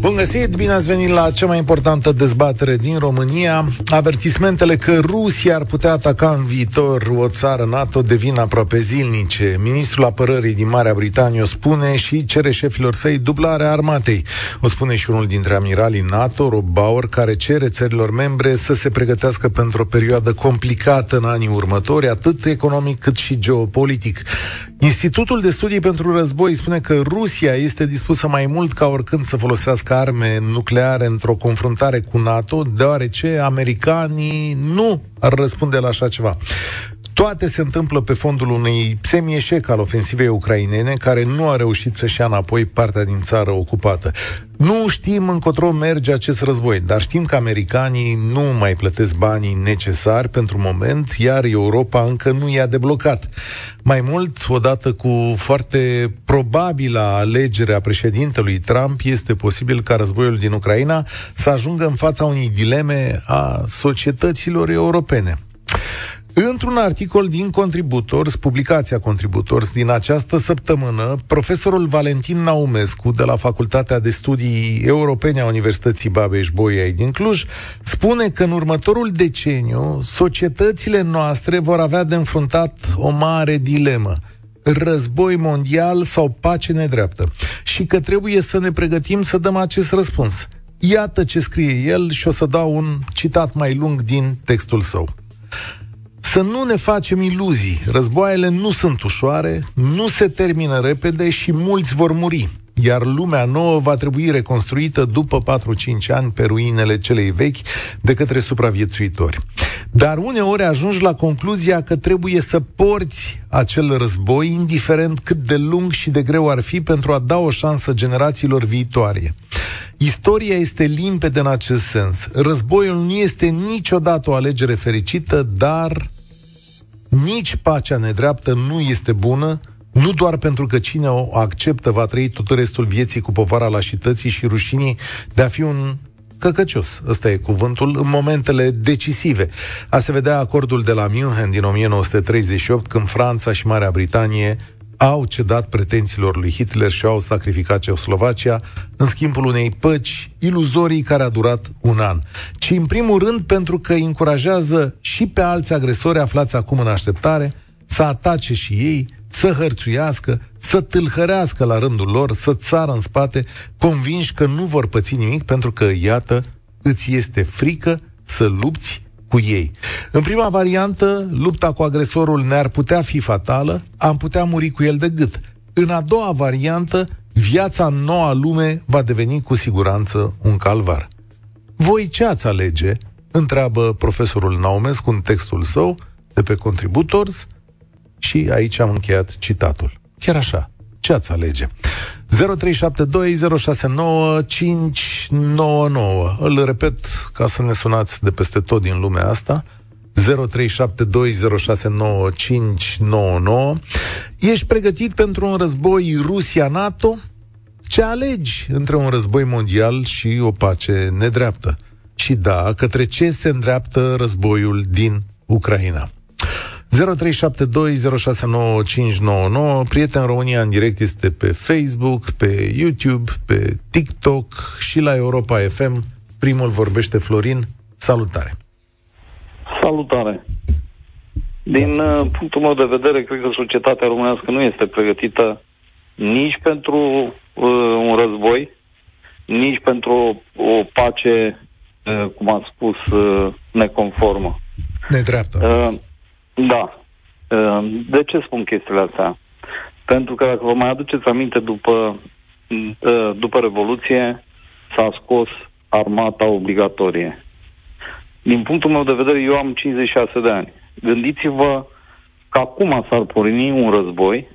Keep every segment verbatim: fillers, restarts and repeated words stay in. Bun găsit, bine ați venit la cea mai importantă dezbatere din România. Avertismentele că Rusia ar putea ataca în viitor o țară NATO devin aproape zilnice. Ministrul Apărării din Marea Britanie o spune și cere șefilor săi dublarea armatei. O spune și unul dintre amiralii NATO, Rob Bauer, care cere țărilor membre să se pregătească pentru o perioadă complicată în anii următori, atât economic cât și geopolitic. Institutul de Studii pentru Război spune că Rusia este dispusă mai mult ca oricând să folosească arme nucleare într-o confruntare cu NATO, deoarece americanii nu ar răspunde la așa ceva. Toate se întâmplă pe fondul unui semieșec al ofensivei ucrainene, care nu a reușit să-și ia înapoi partea din țară ocupată. Nu știm încotro merge acest război, dar știm că americanii nu mai plătesc banii necesari pentru moment, iar Europa încă nu i-a deblocat. Mai mult, odată cu foarte probabila alegerea președintelui Trump, este posibil ca războiul din Ucraina să ajungă în fața unei dileme a societăților europene. Într-un articol din Contributors, publicația Contributors din această săptămână, profesorul Valentin Naumescu de la Facultatea de Studii Europene a Universității Babeș-Bolyai din Cluj spune că în următorul deceniu societățile noastre vor avea de înfruntat o mare dilemă: război mondial sau pace nedreaptă, și că trebuie să ne pregătim să dăm acest răspuns. Iată ce scrie el și o să dau un citat mai lung din textul său. Să nu ne facem iluzii, războaiele nu sunt ușoare, nu se termină repede și mulți vor muri, iar lumea nouă va trebui reconstruită după patru-cinci ani pe ruinele celei vechi de către supraviețuitori. Dar uneori ajungi la concluzia că trebuie să porți acel război, indiferent cât de lung și de greu ar fi, pentru a da o șansă generațiilor viitoare. Istoria este limpede în acest sens. Războiul nu este niciodată o alegere fericită, dar nici pacea nedreaptă nu este bună, nu doar pentru că cine o acceptă va trăi tot restul vieții cu povara lașității și rușinii de a fi un căcăcios, ăsta e cuvântul, în momentele decisive. A se vedea acordul de la München din o mie nouă sute treizeci și opt, când Franța și Marea Britanie au cedat pretențiilor lui Hitler și au sacrificat Cehoslovacia în schimbul unei păci iluzorii care a durat un an, ci în primul rând pentru că încurajează și pe alți agresori aflați acum în așteptare să atace și ei, să hărțuiască, să tâlhărească la rândul lor, să țară în spate, convinși că nu vor păți nimic, pentru că, iată, îți este frică să lupți cu ei. În prima variantă, lupta cu agresorul ne-ar putea fi fatală, am putea muri cu el de gât. În a doua variantă, viața în noua lume va deveni cu siguranță un calvar. Voi ce ați alege? Întreabă profesorul Naumescu în textul său de pe Contributors. Și aici am încheiat citatul. Chiar așa, ce ați alege? zero trei șapte doi zero șase nouă cinci nouă nouă. Îl repet ca să ne sunați de peste tot din lumea asta. zero trei șapte doi zero șase nouă cinci nouă nouă. Ești pregătit pentru un război Rusia-NATO? Ce alegi între un război mondial și o pace nedreaptă? Și da, către ce se îndreaptă războiul din Ucraina? zero trei șapte doi zero șase nouă cinci nouă nouă. Prieten România în direct este pe Facebook, pe YouTube, pe TikTok și la Europa F M. Primul vorbește Florin. Salutare! Salutare! Din uh, punctul meu de vedere, cred că societatea românească nu este pregătită nici pentru uh, un război, nici pentru o pace, uh, cum am spus, uh, neconformă. Nedreaptă. Uh, Da. De ce spun chestiile astea? Pentru că, dacă vă mai aduceți aminte, după, după Revoluție s-a scos armata obligatorie. Din punctul meu de vedere, eu am cincizeci și șase de ani. Gândiți-vă că acum s-ar porni un război,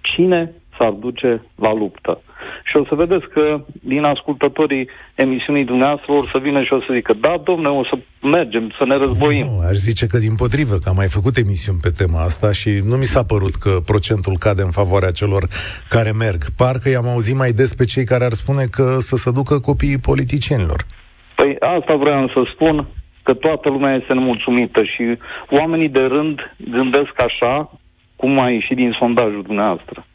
cine s-ar duce la luptă? Și o să vedeți că din ascultătorii emisiunii dumneavoastră or să vină și o să zică: da, domne, o să mergem, să ne războim. Nu, aș zice că dimpotrivă, că am mai făcut emisiuni pe tema asta și nu mi s-a părut că procentul cade în favoarea celor care merg. Parcă i-am auzit mai des pe cei care ar spune că să se ducă copiii politicienilor. Păi asta vreau să spun, că toată lumea este nemulțumită și oamenii de rând gândesc așa, cum a ieșit din sondajul dumneavoastră.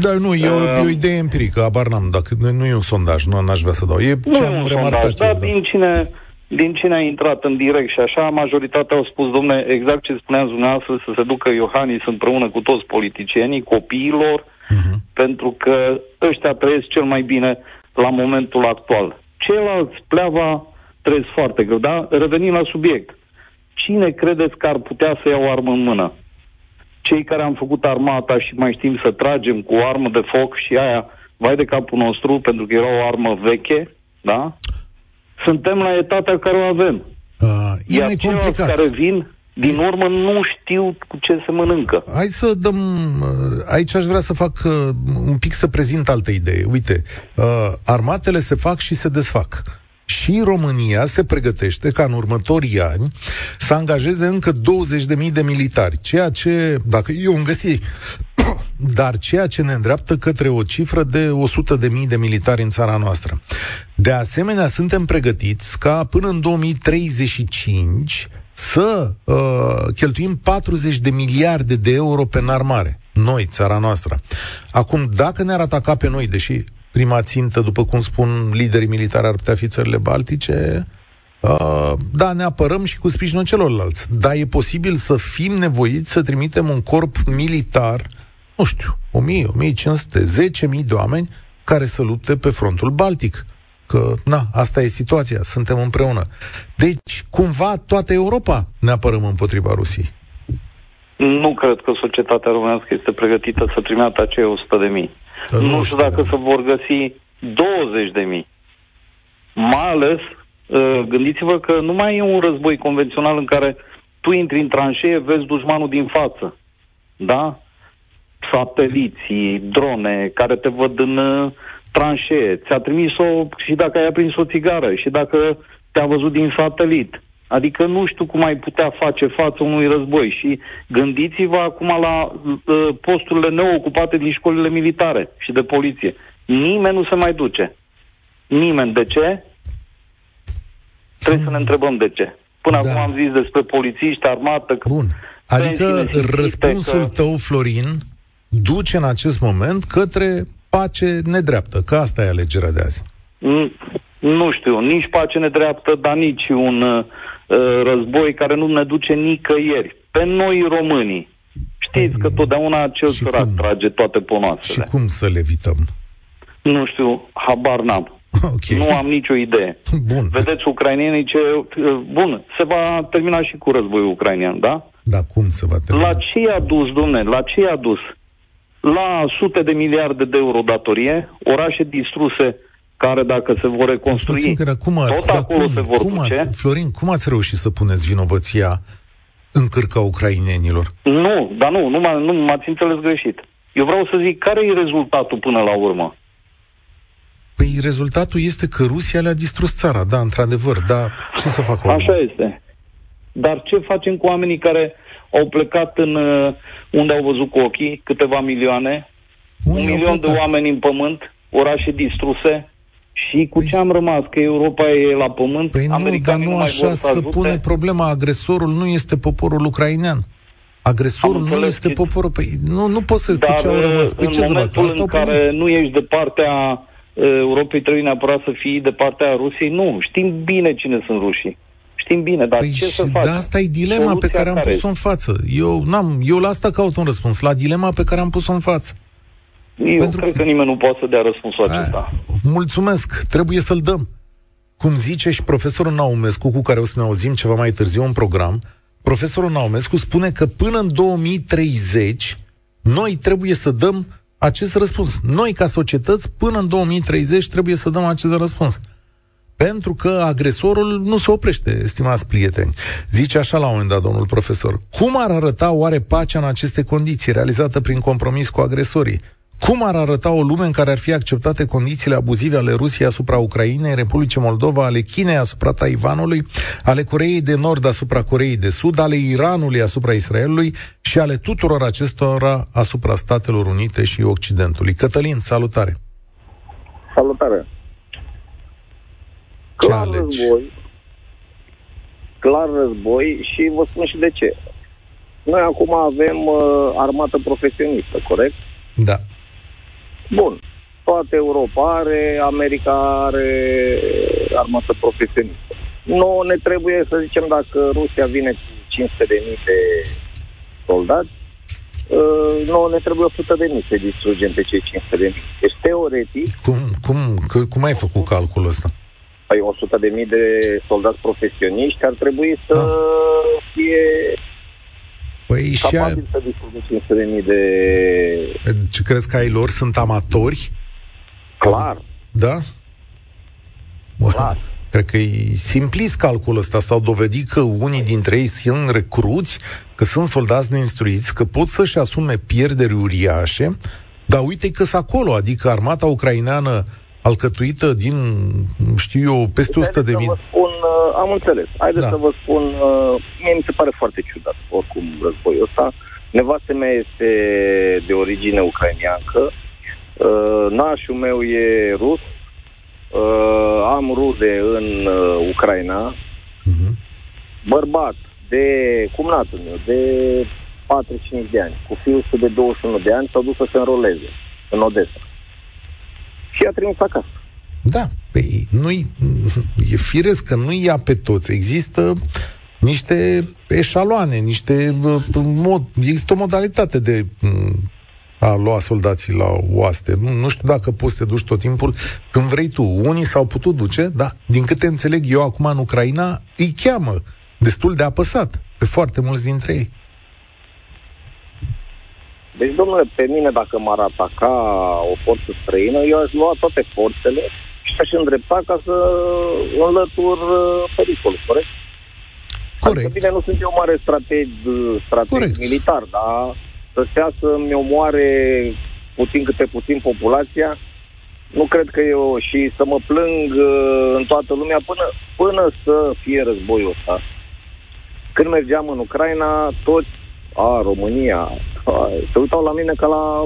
Da, nu, e o, e o idee empirică, abar n-am, dacă nu e un sondaj, nu n-aș vrea să dau. E nu e un sondaj, dar da. din, cine, din cine a intrat în direct și așa, majoritatea au spus, domne, exact ce spuneați dumneavoastră, să se ducă Iohannis împreună cu toți politicienii, copiilor, uh-huh. pentru că ăștia trăiesc cel mai bine la momentul actual. Ceilalți pleava trăiesc foarte greu, da? Revenim la subiect. Cine credeți că ar putea să ia o armă în mână? Cei care am făcut armata și mai știm să tragem cu o armă de foc și aia, vai de capul nostru, pentru că era o armă veche, da? Suntem la etatea care o avem. Uh, Iar ceilalți care vin din urmă nu știu cu ce se mănâncă. Hai să dăm... Aici aș vrea să fac uh, un pic să prezint altă idee. Uite, uh, armatele se fac și se desfac. Și România se pregătește ca în următorii ani să angajeze încă douăzeci de mii de militari, ceea ce, dacă eu îmi găsi, dar ceea ce ne îndreaptă către o cifră de o sută de mii de militari în țara noastră. De asemenea, suntem pregătiți ca până în două mii treizeci și cinci să uh, cheltuim patruzeci de miliarde de euro pe înarmare. Noi, țara noastră. Acum, dacă ne-ar ataca pe noi, deși prima țintă, după cum spun liderii militari, ar putea fi țările baltice. Uh, da, ne apărăm și cu sprijinul celorlalți. Dar e posibil să fim nevoiți să trimitem un corp militar, nu știu, o mie, o mie cinci sute, zece mii de oameni care să lupte pe frontul Baltic. Că, na, asta e situația, suntem împreună. Deci, cumva, toată Europa ne apărăm împotriva Rusiei. Nu cred că societatea românească este pregătită să trimeată acei o sută de mii. Nu știu dacă se vor găsi douăzeci de mii. Mai ales, gândiți-vă că nu mai e un război convențional în care tu intri în tranșee, vezi dușmanul din față. Da? Sateliții, drone care te văd în tranșee. Ți-a trimis-o și dacă ai aprins o țigară și dacă te-a văzut din satelit. Adică nu știu cum ai putea face față unui război. Și gândiți-vă acum la uh, posturile neocupate din școlile militare și de poliție. Nimeni nu se mai duce. Nimeni. De ce? Trebuie să ne întrebăm de ce. Până da. acum am zis despre polițiști, armată... Că Bun. Adică răspunsul că... tău, Florin, duce în acest moment către pace nedreaptă. Că asta e alegerea de azi. Mm, nu știu. Nici pace nedreaptă, dar nici un... Uh, război care nu ne duce nicăieri. Pe noi românii. Știți că totdeauna cel sărac trage toate ponoasele. Și cum să le evităm? Nu știu, habar n-am. Okay. Nu am nicio idee. Bun. Vedeți, ucrainenii ce... Bun, se va termina și cu războiul ucrainean, da? Da, cum se va termina? La ce i-a dus, domne? La ce i-a dus? La sute de miliarde de euro datorie, orașe distruse care dacă se vor reconstrui, cum ați, tot acolo cum, se vor cum duce. Ați, Florin, cum ați reușit să puneți vinovăția în cârca ucrainenilor? Nu, dar nu, nu, m- nu m-ați înțeles greșit. Eu vreau să zic, care e rezultatul până la urmă? Păi rezultatul este că Rusia le-a distrus țara, da, într-adevăr, dar ce să facă oamenii? Așa este. Dar ce facem cu oamenii care au plecat în unde au văzut cu ochii, câteva milioane, unde un milion de oameni în pământ, orașe distruse, și cu păi... ce am rămas? Că Europa e la pământ? Păi nu, dar nu, nu așa se pune problema. Agresorul nu este poporul ucrainean. Agresorul nu este poporul... Păi nu, nu poți să... Dar ce au rămas? Păi în ce momentul în care pământ? Nu ești de partea Europei, trebuie neapărat să fii de partea Rusiei? Nu. Știm bine cine sunt rușii. Știm bine, dar păi ce să faci? Dar asta e dilema Soluția pe care am care pus-o în față. Eu, n-am, eu la asta caut un răspuns. La dilema pe care am pus-o în față. Eu Pentru... cred că nimeni nu poate să dea răspunsul acesta. Mulțumesc, trebuie să-l dăm. Cum zice și profesorul Naumescu, cu care o să ne auzim ceva mai târziu în program, profesorul Naumescu spune că până în două mii treizeci noi trebuie să dăm acest răspuns. Noi, ca societăți, până în două mii treizeci trebuie să dăm acest răspuns. Pentru că agresorul nu se oprește, estimați prieteni. Zice așa la un moment dat domnul profesor: cum ar arăta oare pacea în aceste condiții, realizată prin compromis cu agresorii? Cum ar arăta o lume în care ar fi acceptate condițiile abuzive ale Rusiei asupra Ucrainei, Republicii Moldova, ale Chinei asupra Taiwanului, ale Coreei de Nord asupra Coreei de Sud, ale Iranului asupra Israelului și ale tuturor acestora asupra Statelor Unite și Occidentului? Cătălin, salutare! Salutare! Ce alegi? Război, clar război și vă spun și de ce. Noi acum avem uh, armată profesionistă, corect? Da. Bun. Toată Europa are, America are armată profesionistă. Noi ne trebuie, să zicem, dacă Rusia vine cu cinci sute de mii de soldați, noi ne trebuie o sută de mii să distrugem pe cei cinci sute de mii. Deci, teoretic... Cum, cum, cum ai făcut calculul ăsta? Păi, o sută de mii de soldați profesioniști ar trebui să da. fie... Păi și a... să distrugem cinci sute de mii de... Deci, crezi că ai lor sunt amatori? Clar. Da? Clar. Cred că e simplist calculul ăsta. S-au dovedit că unii dintre ei sunt recruți, că sunt soldați neinstruiți, că pot să-și asume pierderi uriașe, dar uite că sunt acolo, adică armata ucraineană alcătuită din, știu eu, peste o sută de mii. Am înțeles. Haideți da. să vă spun, mie mi se pare foarte ciudat, oricum, războiul ăsta. Nevastă mea este de origine ucraineancă, nașul meu e rus, Uh, am rude în uh, Ucraina, uh-huh. bărbat de cumnatul meu, de patruzeci și cinci de ani, cu fiul de douăzeci și unu de ani, s-a dus să se înroleze în Odessa. Și a trimis acasă. Da, păi, nu-i, e firesc că nu-i ia pe toți. Există niște eșaloane, niște mod, există o modalitate de... a lua soldații la oaste. Nu, nu știu dacă poți să te duci tot timpul când vrei tu. Unii s-au putut duce, dar din câte înțeleg eu acum în Ucraina, îi cheamă destul de apăsat pe foarte mulți dintre ei. Deci, domnule, pe mine dacă m-ar ataca o forță străină, eu aș lua toate forțele și aș îndrepta ca să înlătur pericolul, corect? Corect. Adică, bine, nu sunt eu mare strateg, strateg militar, dar... Să să-mi omoare puțin câte puțin populația, nu cred că eu, și să mă plâng în toată lumea până, până să fie războiul ăsta. Când mergeam în Ucraina, toți, a, România, a, se uitau la mine ca la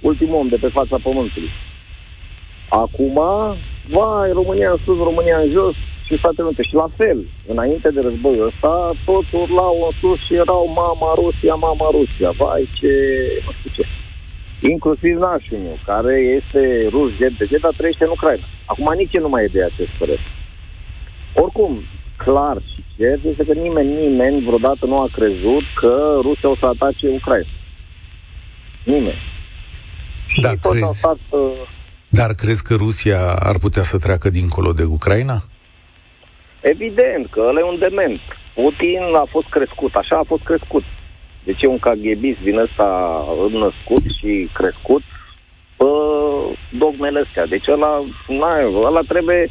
ultimul om de pe fața pământului. Acum, vai, România în sus, România în jos și Statele Unite. Și la fel, înainte de războiul ăsta, toți urlau în sus și erau mama Rusia, mama Rusia, vai ce, nu știu ce. Inclusiv nașul meu, care este rus jet de jet, dar trăiește în Ucraina. Acum nici nu mai e de acest părere. Oricum, clar și cert este că nimeni, nimeni vreodată nu a crezut că Rusia o să atace Ucraina. Nimeni. Da, și toți au stat... Uh... Dar crezi că Rusia ar putea să treacă dincolo de Ucraina? Evident că ăla e un dement. Putin a fost crescut, așa a fost crescut. Deci e un KGBist din ăsta născut și crescut pe dogmele astea. Deci ăla, na, ăla trebuie...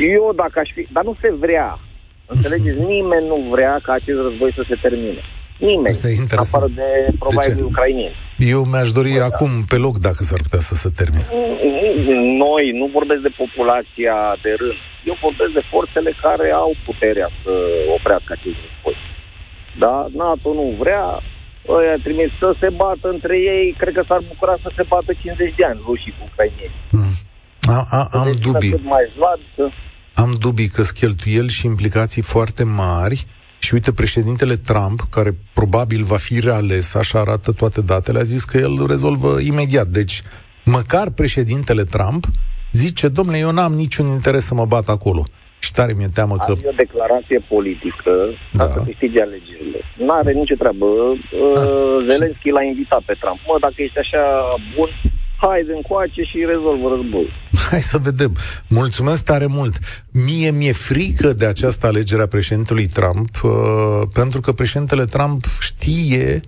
Eu dacă aș fi... Dar nu se vrea. Înțelegeți? Nimeni nu vrea ca acest război să se termine. Nimeni. În afară de probabil ucrainieni. Eu mi-aș dori Bă, acum pe loc dacă s-ar putea să se termine. Noi, nu vorbesc de populația de rând. Eu vorbesc de forțele care au puterea să oprească acest război. Da? NATO nu vrea, ăia trimis să se bată între ei, cred că s-ar bucura să se bată cincizeci de ani rușii cu ucrainieni. Mm. Am dubii. Mai zlat, că... Am dubii că-s cheltuieli și implicații foarte mari. Și uite, președintele Trump, care probabil va fi reales, așa arată toate datele, a zis că el rezolvă imediat. Deci, măcar președintele Trump zice, domnule, eu n-am niciun interes să mă bat acolo. Și tare mi-e teamă că... Am o declarație politică, da. ca să câștige alegerile. N-are nicio treabă. Da. Zelenski l-a invitat pe Trump. Mă, dacă ești așa bun, haide încoace și rezolvă războiul. Hai să vedem. Mulțumesc tare mult. Mie mi-e frică de această alegere a președintelui Trump, uh, pentru că președintele Trump știe,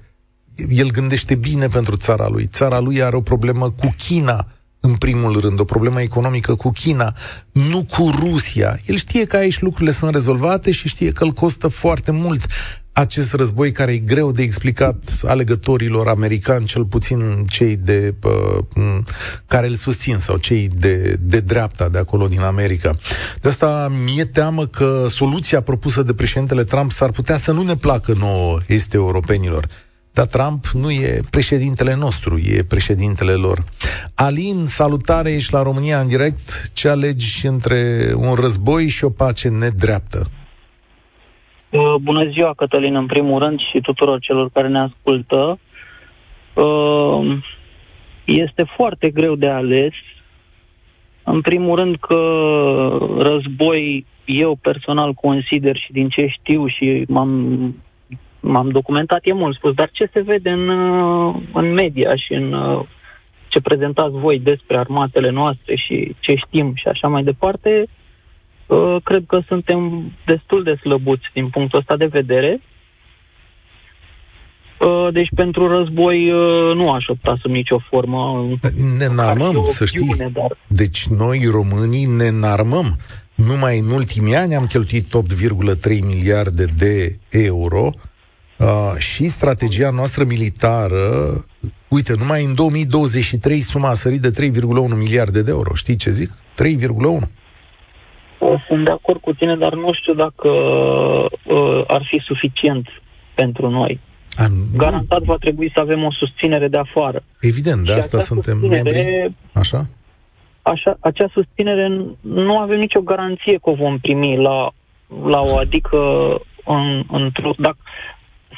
el gândește bine pentru țara lui. Țara lui are o problemă cu China, în primul rând, o problemă economică cu China, nu cu Rusia. El știe că aici lucrurile sunt rezolvate și știe că îl costă foarte mult acest război care e greu de explicat alegătorilor americani, cel puțin cei de uh, care îl susțin sau cei de, de dreapta de acolo din America. De asta mi-e teamă că soluția propusă de președintele Trump s-ar putea să nu ne placă nouă este europenilor. Dar Trump nu e președintele nostru, e președintele lor. Alin, salutare, ești la România în direct. Ce alegi între un război și o pace nedreaptă? Bună ziua, Cătălin, în primul rând, și tuturor celor care ne ascultă. Este foarte greu de ales. În primul rând că război, eu personal consider, și din ce știu și m-am, m-am documentat, e mult spus, dar ce se vede în, în media și în ce prezentați voi despre armatele noastre și ce știm și așa mai departe, cred că suntem destul de slăbuți din punctul ăsta de vedere. Deci pentru război nu aș opta sub nicio formă. Ne înarmăm, să știi. Dar... Deci noi, românii, ne înarmăm. Numai în ultimii ani am cheltuit opt virgulă trei miliarde de euro uh, și strategia noastră militară, uite, numai în două mii douăzeci și trei suma a sărit de trei virgulă unu miliarde de euro. Știi ce zic? trei virgulă unu. Sunt de acord cu tine, dar nu știu dacă uh, ar fi suficient pentru noi. An... Garantat va trebui să avem o susținere de afară. Evident, de și asta suntem membri. Așa? Așa, acea susținere nu avem nicio garanție că o vom primi la, la o, adică în, într-o, dacă,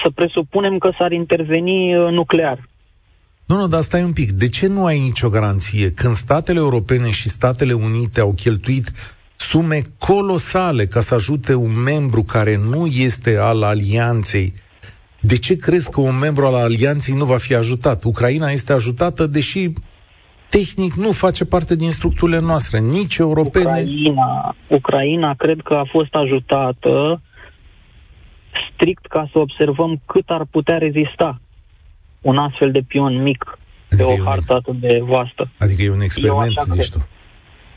să presupunem că s-ar interveni nuclear. Nu, nu, dar stai un pic. De ce nu ai nicio garanție? Când statele europene și Statele Unite au cheltuit sume colosale ca să ajute un membru care nu este al alianței, de ce crezi că un membru al alianței nu va fi ajutat? Ucraina este ajutată, deși tehnic nu face parte din structurile noastre, nici europene. Ucraina, Ucraina cred că a fost ajutată strict ca să observăm cât ar putea rezista un astfel de pion mic, adică pe o hartă atât de vastă. Adică e un experiment, zici tu.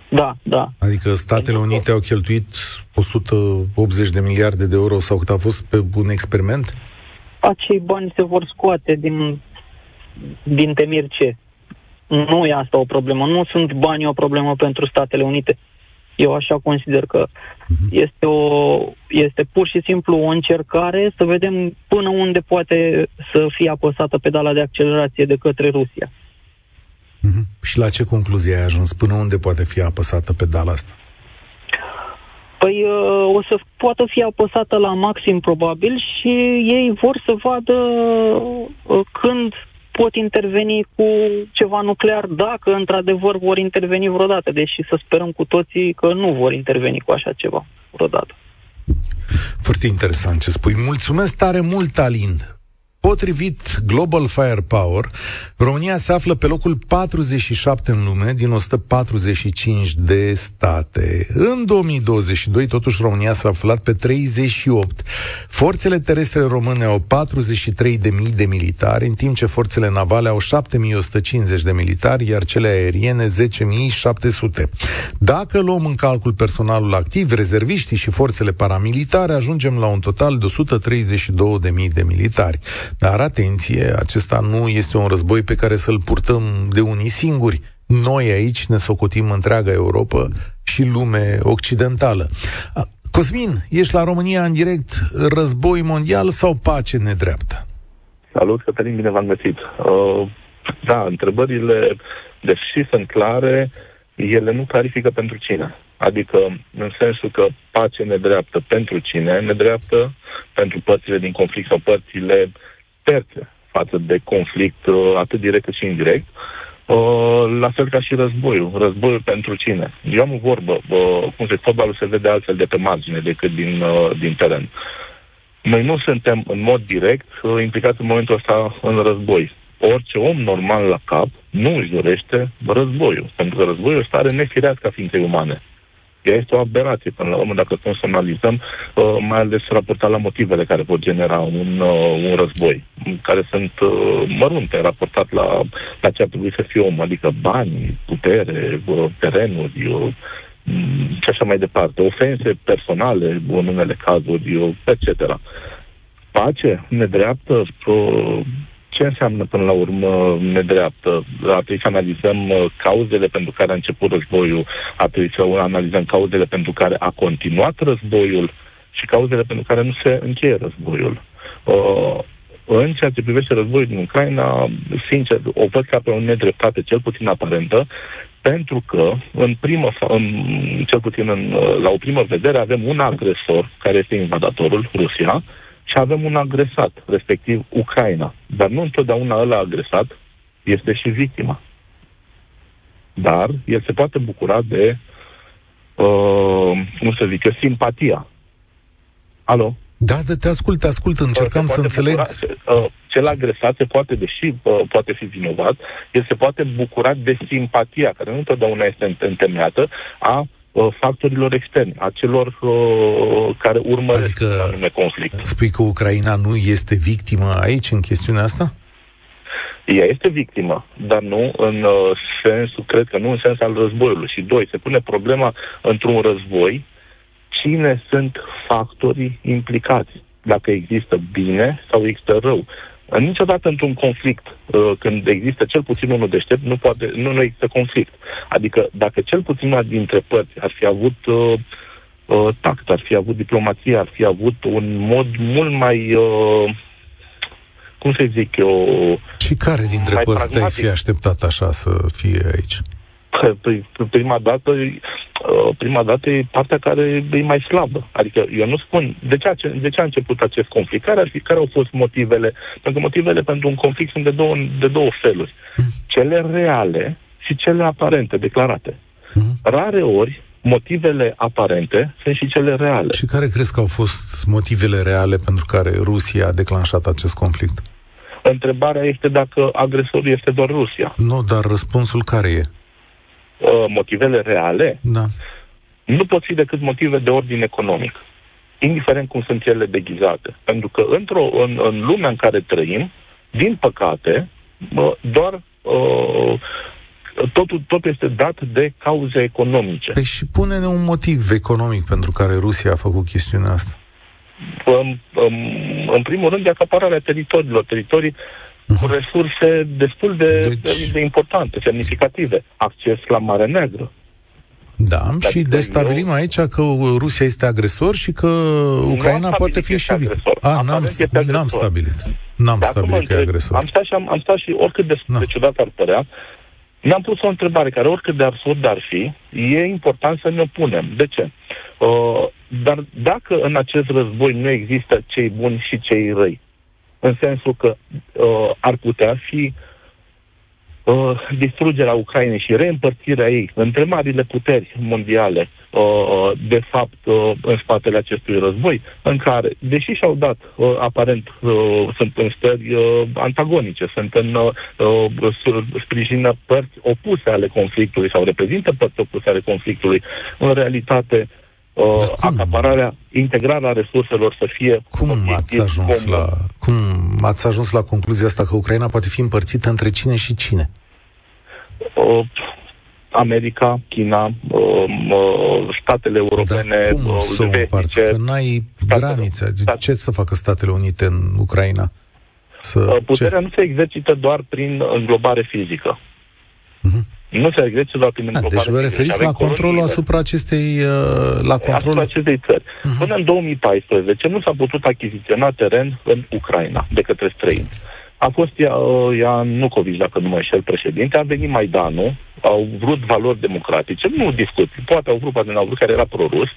Da, da. Adică Statele Unite exact. Au cheltuit o sută optzeci de miliarde de euro sau cât a fost pe un experiment? Acei bani se vor scoate din, din temir ce. Nu e asta o problemă. Nu sunt banii o problemă pentru Statele Unite. Eu așa consider că uh-huh. este, o, este pur și simplu o încercare să vedem până unde poate să fie apăsată pedala de accelerație de către Rusia. Uh-huh. Și la ce concluzie ai ajuns? Până unde poate fi apăsată pedala asta? Păi o să poată fi apăsată la maxim probabil și ei vor să vadă când pot interveni cu ceva nuclear, dacă într-adevăr vor interveni vreodată, deși să sperăm cu toții că nu vor interveni cu așa ceva vreodată. Foarte interesant ce spui. Mulțumesc tare mult, Alin! Potrivit Global Firepower, România se află pe locul patruzeci și șapte în lume din o sută patruzeci și cinci de state. În două mii douăzeci și doi, totuși, România s-a aflat pe treizeci și opt. Forțele terestre române au patruzeci și trei de mii de militari, în timp ce forțele navale au șapte mii o sută cincizeci de militari, iar cele aeriene zece mii șapte sute. Dacă luăm în calcul personalul activ, rezerviștii și forțele paramilitare, ajungem la un total de o sută treizeci și două de mii de militari. Dar atenție, acesta nu este un război pe care să-l purtăm de unii singuri. Noi aici ne socotim întreaga Europa și lume occidentală. Cosmin, ești la România în direct. Război mondial sau pace nedreaptă? Salut, Cătălin, bine v-am găsit. Uh, da, întrebările, deși sunt clare, ele nu clarifică pentru cine. Adică, în sensul că pace nedreaptă pentru cine? Nedreaptă pentru părțile din conflict sau părțile terțe față de conflict, atât direct cât și indirect, la fel ca și războiul. Războiul pentru cine? Eu am o vorbă, cum se fotbalul se vede altfel de pe margine decât din, din teren. Noi nu suntem în mod direct implicați în momentul ăsta în război. Orice om normal la cap nu își dorește războiul, pentru că războiul ăsta are nefirească a ființei umane. Ea este o aberație, până la urmă, dacă consemnalizăm, uh, mai ales raportat la motivele care pot genera un, uh, un război, care sunt uh, mărunte, raportat la, la ce ar trebui să fie om, adică bani, putere, uh, terenuri, uh, și așa mai departe, ofense personale, în unele cazuri, uh, et cetera. Pace, nedreaptă, uh, ce înseamnă până la urmă nedreaptă? Ar trebui să analizăm uh, cauzele pentru care a început războiul, ar trebui să analizăm cauzele pentru care a continuat războiul și cauzele pentru care nu se încheie războiul. Uh, în ceea ce privește războiul din Ucraina, sincer, o văd ca pe o nedreptate, cel puțin aparentă, pentru că, în primă, în, cel puțin în, la o primă vedere, avem un agresor, care este invadatorul, Rusia, și avem un agresat, respectiv Ucraina. Dar nu întotdeauna ăla agresat este și victima. Dar el se poate bucura de, uh, cum să zic, simpatia. Alo? Da, te ascult, te ascult, încercam să înțeleg. Bucura, cel agresat se poate, deși poate fi vinovat, el se poate bucura de simpatia, care nu întotdeauna este întemeiată, a factorilor externi, a celor care urmăresc adică, anume conflict. Spui că Ucraina nu este victimă aici, în chestiunea asta? Ea este victimă, dar nu în sensul, cred că nu în sensul al războiului. Și doi, se pune problema într-un război, cine sunt factorii implicați, dacă există bine sau există rău. Niciodată într-un conflict, când există cel puțin unul deștept, nu, poate, nu, nu există conflict. Adică dacă cel puțin una dintre părți ar fi avut uh, uh, tact, ar fi avut diplomație, ar fi avut un mod mult mai, uh, cum să zic eu... Și care dintre părți te-ai fi așteptat așa să fie aici? Prima dată, prima dată e partea care e mai slabă. Adică eu nu spun de ce a, de ce a început acest conflict, care, ar fi, care au fost motivele. Pentru că motivele pentru un conflict sunt de două, de două feluri. Cele reale și cele aparente, declarate. Rare ori, motivele aparente sunt și cele reale. Și care crezi că au fost motivele reale pentru care Rusia a declanșat acest conflict? Întrebarea este dacă agresorul este doar Rusia. Nu, dar răspunsul care e? Motivele reale, da. Nu pot fi decât motive de ordin economic, indiferent cum sunt ele deghizate. Pentru că într-o, în, în lumea în care trăim, din păcate, doar uh, totul, totul este dat de cauze economice. Păi și pune-ne un motiv economic pentru care Rusia a făcut chestiunea asta. În, în, în primul rând, de acapararea teritoriilor, teritorii cu resurse destul de, deci... de importante, semnificative. Acces la Marea Neagră. Da, de și destabilim eu... aici că Rusia este agresor și că Ucraina poate fi și victimă. A, n-am, n-am stabilit. N-am de stabilit acum, că e agresor. Am stat și, am, am stat și oricât de, de ciudat ar părea, ne-am pus o întrebare care, oricât de absurd ar fi, e important să ne punem. De ce? Uh, dar dacă în acest război nu există cei buni și cei răi, în sensul că uh, ar putea fi uh, distrugerea Ucrainei și reîmpărțirea ei între marile puteri mondiale, uh, de fapt, uh, în spatele acestui război, în care, deși și-au dat, uh, aparent, uh, sunt în stări uh, antagonice, sunt în uh, sprijină părți opuse ale conflictului sau reprezintă părți opuse ale conflictului, în realitate... Uh, acapararea, integrarea resurselor să fie... Cum ați, ajuns la, cum ați ajuns la concluzia asta că Ucraina poate fi împărțită între cine și cine? Uh, America, China, uh, uh, statele europene... Dar cum uh, să o împarți? Că n-ai granițe. Ce să facă Statele Unite în Ucraina? Să, uh, puterea ce? Nu se exercită doar prin înglobare fizică. Uh-huh. Nu se agrețe doar prin înglobare. Deci vă referiți la controlul asupra acestei, la control... asupra acestei țări. Uh-huh. Până în două mii paisprezece nu s-a putut achiziționa teren în Ucraina de către străini. A fost Ian Nucovici, dacă nu mă înșel, președinte, a venit Maidanul, au vrut valori democratice, nu discut, poate au vrut, poate n-au vrut, care era prorus,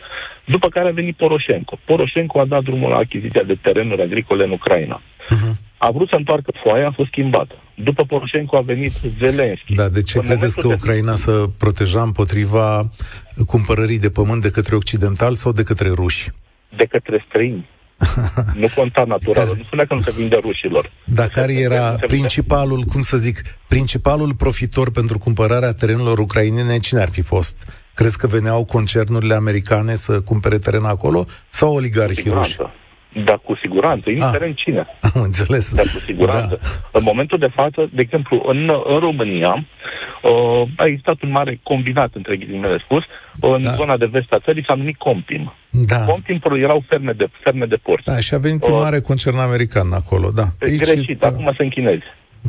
după care a venit Poroșenko. Poroșenko a dat drumul la achiziția de terenuri agricole în Ucraina. Uh-huh. A vrut să întoarcă foaia, a fost schimbată. După Poroșenko a venit Zelenski. Da, de ce în credeți că Ucraina de... să proteja împotriva cumpărării de pământ de către occidental sau de către ruși? De către străini. Nu conta naturală, care... nu spunea că nu se vinde rușilor. Dar care era principalul, cum să zic, principalul profitor pentru cumpărarea terenurilor ucrainene, cine ar fi fost? Crezi că veneau concernurile americane să cumpere teren acolo sau oligarhii ruși? Dar cu siguranță, indiferent cine. Am înțeles. Dar cu siguranță. Da. În momentul de față, de exemplu, în, în România, uh, a existat un mare combinat, între ghilimele spus, în da. zona de vest a țării, s-a numit Comptim. Da. Comptim erau ferme de, ferme de porci. Da, și a venit uh, un mare concern american acolo, da. Aici, greșit, da. Acum sunt chinezi.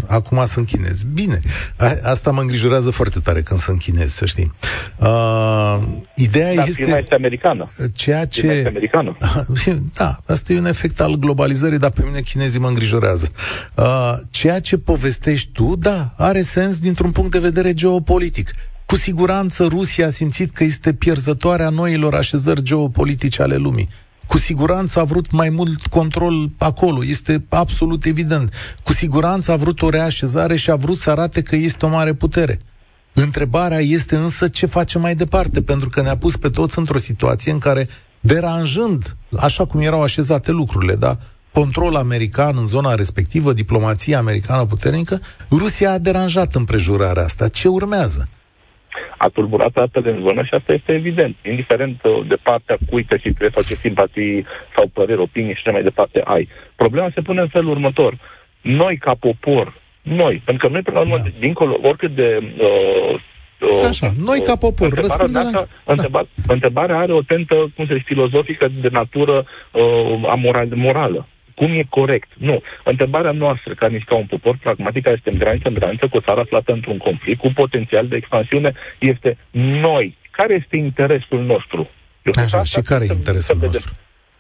acum sunt chinezi. Bine, a, asta mă îngrijorează foarte tare când sunt chinezi, să știi. Uh, ideea da, este... Firma este americană. Ceea ce... Este americană. Da, asta e un efect al globalizării, dar pe mine chinezii mă îngrijorează. Uh, ceea ce povestești tu, da, are sens dintr-un punct de vedere geopolitic. Cu siguranță Rusia a simțit că este pierzătoarea noilor așezări geopolitice ale lumii. Cu siguranță a vrut mai mult control acolo, este absolut evident. Cu siguranță a vrut o reașezare și a vrut să arate că este o mare putere. Întrebarea este însă ce face mai departe, pentru că ne-a pus pe toți într-o situație în care, deranjând, așa cum erau așezate lucrurile, da? Control american în zona respectivă, diplomația americană puternică, Rusia a deranjat împrejurarea asta. Ce urmează? A tulburat apele în zonă și asta este evident. Indiferent de partea cui te situezi sau ce simpatii sau păreri, opinii și ce mai departe ai. Problema se pune în felul următor. Noi, ca popor, noi, pentru că noi, până la urmă, da. dincolo, oricât de... Uh, uh, Așa, noi ca popor, răspunde la... Întrebarea, da. întrebarea are o tentă, cum se zice, filozofică de natură uh, amoral, morală. Cum e corect? Nu. Întrebarea noastră, ca nici ca un popor pragmatic, care suntem graniță în graniță cu o țară aflată într-un conflict, cu potențial de expansiune, este noi. Care este interesul nostru? Eu Așa, și care e interesul nostru?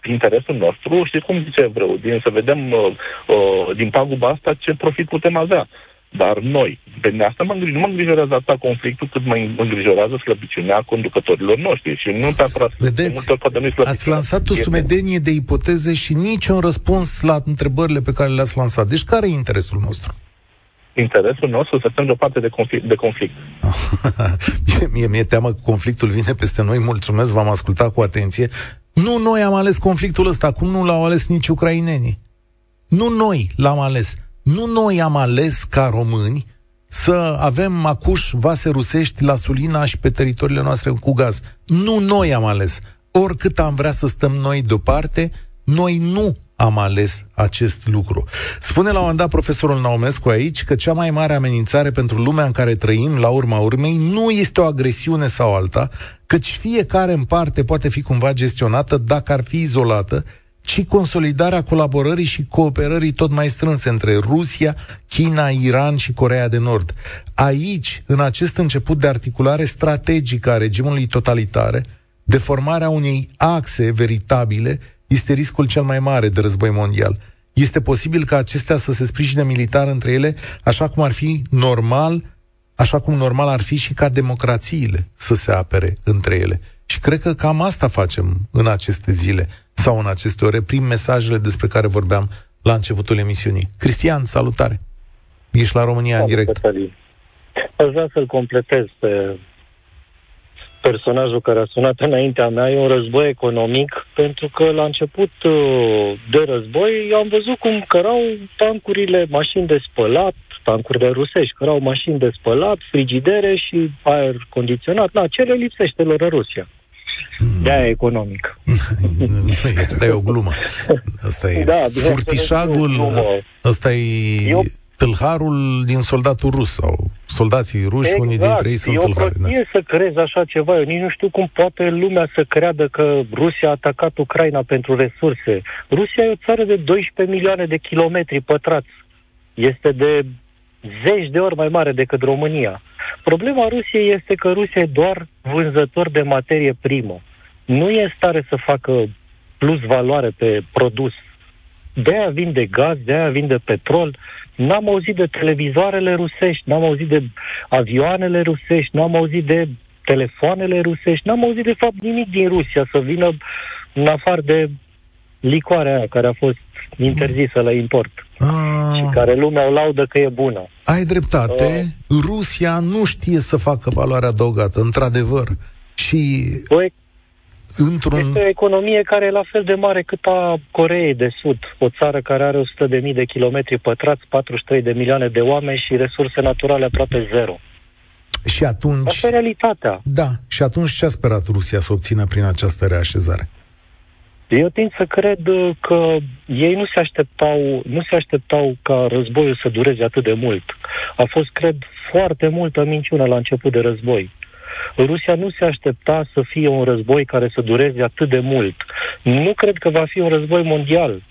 Interesul nostru, știți cum zice Evreu, din, să vedem uh, uh, din paguba asta ce profit putem avea. Dar noi, pe asta mă îngrijorează, nu mă îngrijorează atât conflictul, cât mă îngrijorează slăbiciunea conducătorilor noștri. Și nu neapărat... Vedeți, ați lansat o sumedenie de ipoteze și niciun răspuns la întrebările pe care le-ați lansat. Deci care e interesul nostru? Interesul nostru să stăm deoparte de conflict. De conflict. mie, mi-e teamă că conflictul vine peste noi. Mulțumesc, v-am ascultat cu atenție. Nu noi am ales conflictul ăsta, cum nu l-au ales nici ucrainenii. Nu noi l-am ales. Nu noi am ales ca români să avem acuș vase rusești la Sulina și pe teritoriile noastre cu gaz. Nu noi am ales. Oricât am vrea să stăm noi deoparte, noi nu am ales acest lucru. Spune la un moment dat profesorul Naumescu aici că cea mai mare amenințare pentru lumea în care trăim, la urma urmei, nu este o agresiune sau alta, căci fiecare în parte poate fi cumva gestionată dacă ar fi izolată, ci consolidarea colaborării și cooperării tot mai strânse între Rusia, China, Iran și Coreea de Nord. Aici, în acest început de articulare strategică a regimului totalitare, deformarea unei axe veritabile este riscul cel mai mare de război mondial. Este posibil ca acestea să se sprijine militar între ele, așa cum ar fi normal, așa cum normal ar fi și ca democrațiile să se apere între ele. Și cred că cam asta facem în aceste zile sau în aceste ore, prin mesajele despre care vorbeam la începutul emisiunii. Cristian, salutare! Ești la România în direct. Aș vrea să-l completez pe personajul care a sunat înaintea mea. E un război economic, pentru că la început de război am văzut cum cărau tancurile, mașini de spălat, tancurile rusești, cărau mașini de spălat, frigidere și aer condiționat. Da, ce le lipsește lor în Rusia? De-aia economic. Asta e o glumă. Asta e da, furtișagul, asta e eu... tâlharul din soldatul rus sau soldații ruși, exact. Unii dintre ei sunt eu tâlhari. Eu da. Să crezi așa ceva. Eu nici nu știu cum poate lumea să creadă că Rusia a atacat Ucraina pentru resurse. Rusia e o țară de doisprezece milioane de kilometri pătrați. Este de zeci de ori mai mare decât România. Problema Rusiei este că Rusia e doar vânzător de materie primă. Nu e în stare să facă plus valoare pe produs. De-aia vinde gaz, de-aia vinde petrol. N-am auzit de televizoarele rusești, n-am auzit de avioanele rusești, n-am auzit de telefoanele rusești, n-am auzit de fapt nimic din Rusia să vină în afară de licoarea aia care a fost interzisă la import. A... și care lumea o laudă că e bună. Ai dreptate, uh... Rusia nu știe să facă valoare adăugată, într-adevăr. Și o e... într-un... este o economie care e la fel de mare cât a Coreei de Sud, o țară care are o sută de mii de kilometri pătrați, patruzeci și trei de milioane de oameni și resurse naturale aproape zero. Și atunci... asta e realitatea. Da, și atunci ce a sperat Rusia să obțină prin această reașezare? Eu tind să cred că ei nu se așteptau, nu se așteptau ca războiul să dureze atât de mult. A fost, cred, foarte multă minciună la început de război. Rusia nu se aștepta să fie un război care să dureze atât de mult. Nu cred că va fi un război mondial.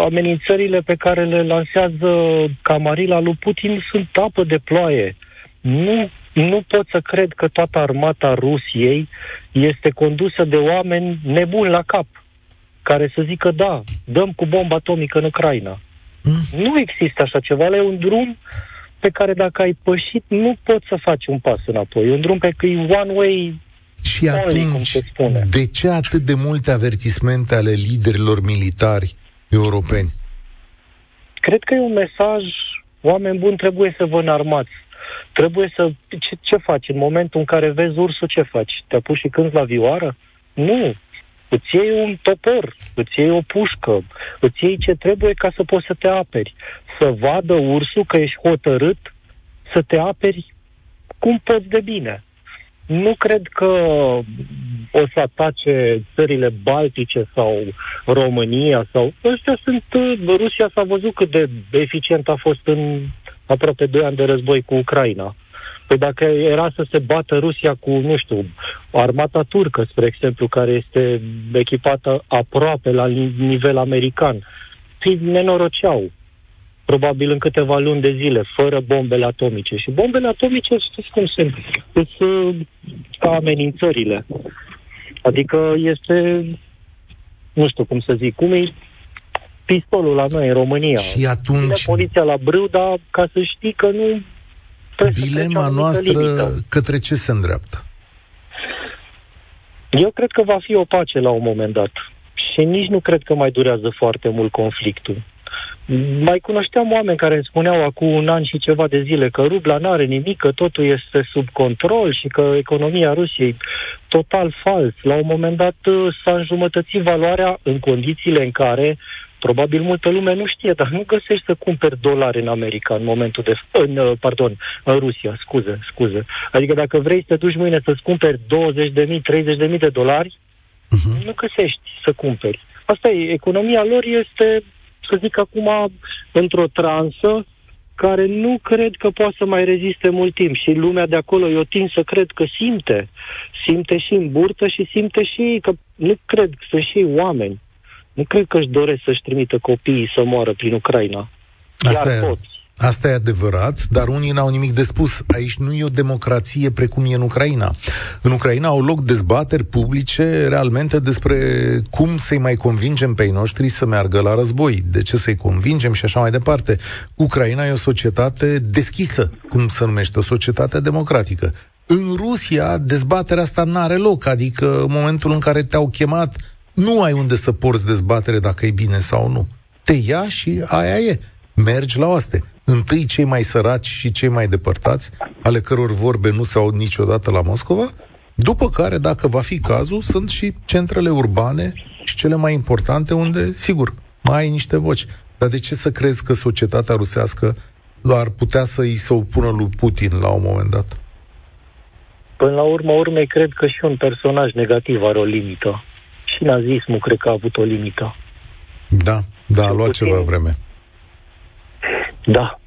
amenințările pe care le lansează Camarila lui Putin sunt apă de ploaie. Nu, nu pot să cred că toată armata Rusiei este condusă de oameni nebuni la cap, care să zică da, dăm cu bomba atomică în Ucraina. Mm. Nu există așa ceva, e un drum pe care dacă ai pășit nu poți să faci un pas înapoi, e un drum pe care e one way. Și atunci, de ce atât de multe avertismente ale liderilor militari europeni? Cred că e un mesaj, oameni buni, trebuie să vă înarmați. Trebuie să... Ce, ce faci în momentul în care vezi ursul, ce faci? Te apuci și cânti la vioară? Nu! Îți iei un topor, îți iei o pușcă, îți iei ce trebuie ca să poți să te aperi. Să vadă ursul că ești hotărât să te aperi cum poți de bine. Nu cred că o să atace țările baltice sau România sau... Ăstea sunt... Rusia s-a văzut cât de eficient a fost în aproape doi ani de război cu Ucraina. Păi dacă era să se bată Rusia cu, nu știu, armata turcă, spre exemplu, care este echipată aproape la nivel american, ei nenoroceau, probabil în câteva luni de zile, fără bombele atomice. Și bombele atomice, știți cum sunt, sunt ca amenințările. Adică este, nu știu cum să zic, cum e pistolul la noi în România. Și atunci... Poliția la brâu, dar ca să știi că nu... Dilema noastră limită. Către ce se îndreaptă? Eu cred că va fi o pace la un moment dat. Și nici nu cred că mai durează foarte mult conflictul. Mai cunoșteam oameni care îmi spuneau acum un an și ceva de zile că rubla n-are nimic, că totul este sub control și că economia Rusiei, total fals. La un moment dat s-a înjumătățit valoarea în condițiile în care probabil multă lume nu știe, dar nu găsești să cumperi dolari în America în momentul de... În, pardon, în Rusia, scuze, scuze. Adică dacă vrei să te duci mâine să-ți cumperi douăzeci de mii, treizeci de mii de dolari, uh-huh. nu găsești să cumperi. Asta e, economia lor este, să zic acum, într-o transă care nu cred că poate să mai reziste mult timp. Și lumea de acolo, eu tind să cred că simte. Simte și în burtă și simte și că nu cred că sunt și oameni. Nu cred că își doresc să-și trimită copiii să moară prin Ucraina. Asta e, asta e adevărat, dar unii n-au nimic de spus. Aici nu e o democrație precum e în Ucraina. În Ucraina au loc dezbateri publice realmente despre cum să-i mai convingem pe ei noștri să meargă la război, de ce să-i convingem și așa mai departe. Ucraina e o societate deschisă, cum se numește, o societate democratică. În Rusia dezbaterea asta n-are loc, adică în momentul în care te-au chemat nu ai unde să porți dezbatere dacă e bine sau nu. Te ia și aia e. Mergi la oaste. Întâi cei mai săraci și cei mai depărtați, ale căror vorbe nu se aud niciodată la Moscova, după care, dacă va fi cazul, sunt și centrele urbane și cele mai importante unde, sigur, mai ai niște voci. Dar de ce să crezi că societatea rusească ar putea să îi se opună lui Putin la un moment dat? Până la urmă, urmei, cred că și un personaj negativ are o limită. Și nazismul cred că a avut o limită. Da, da, a luat Putin... ceva vreme. Da,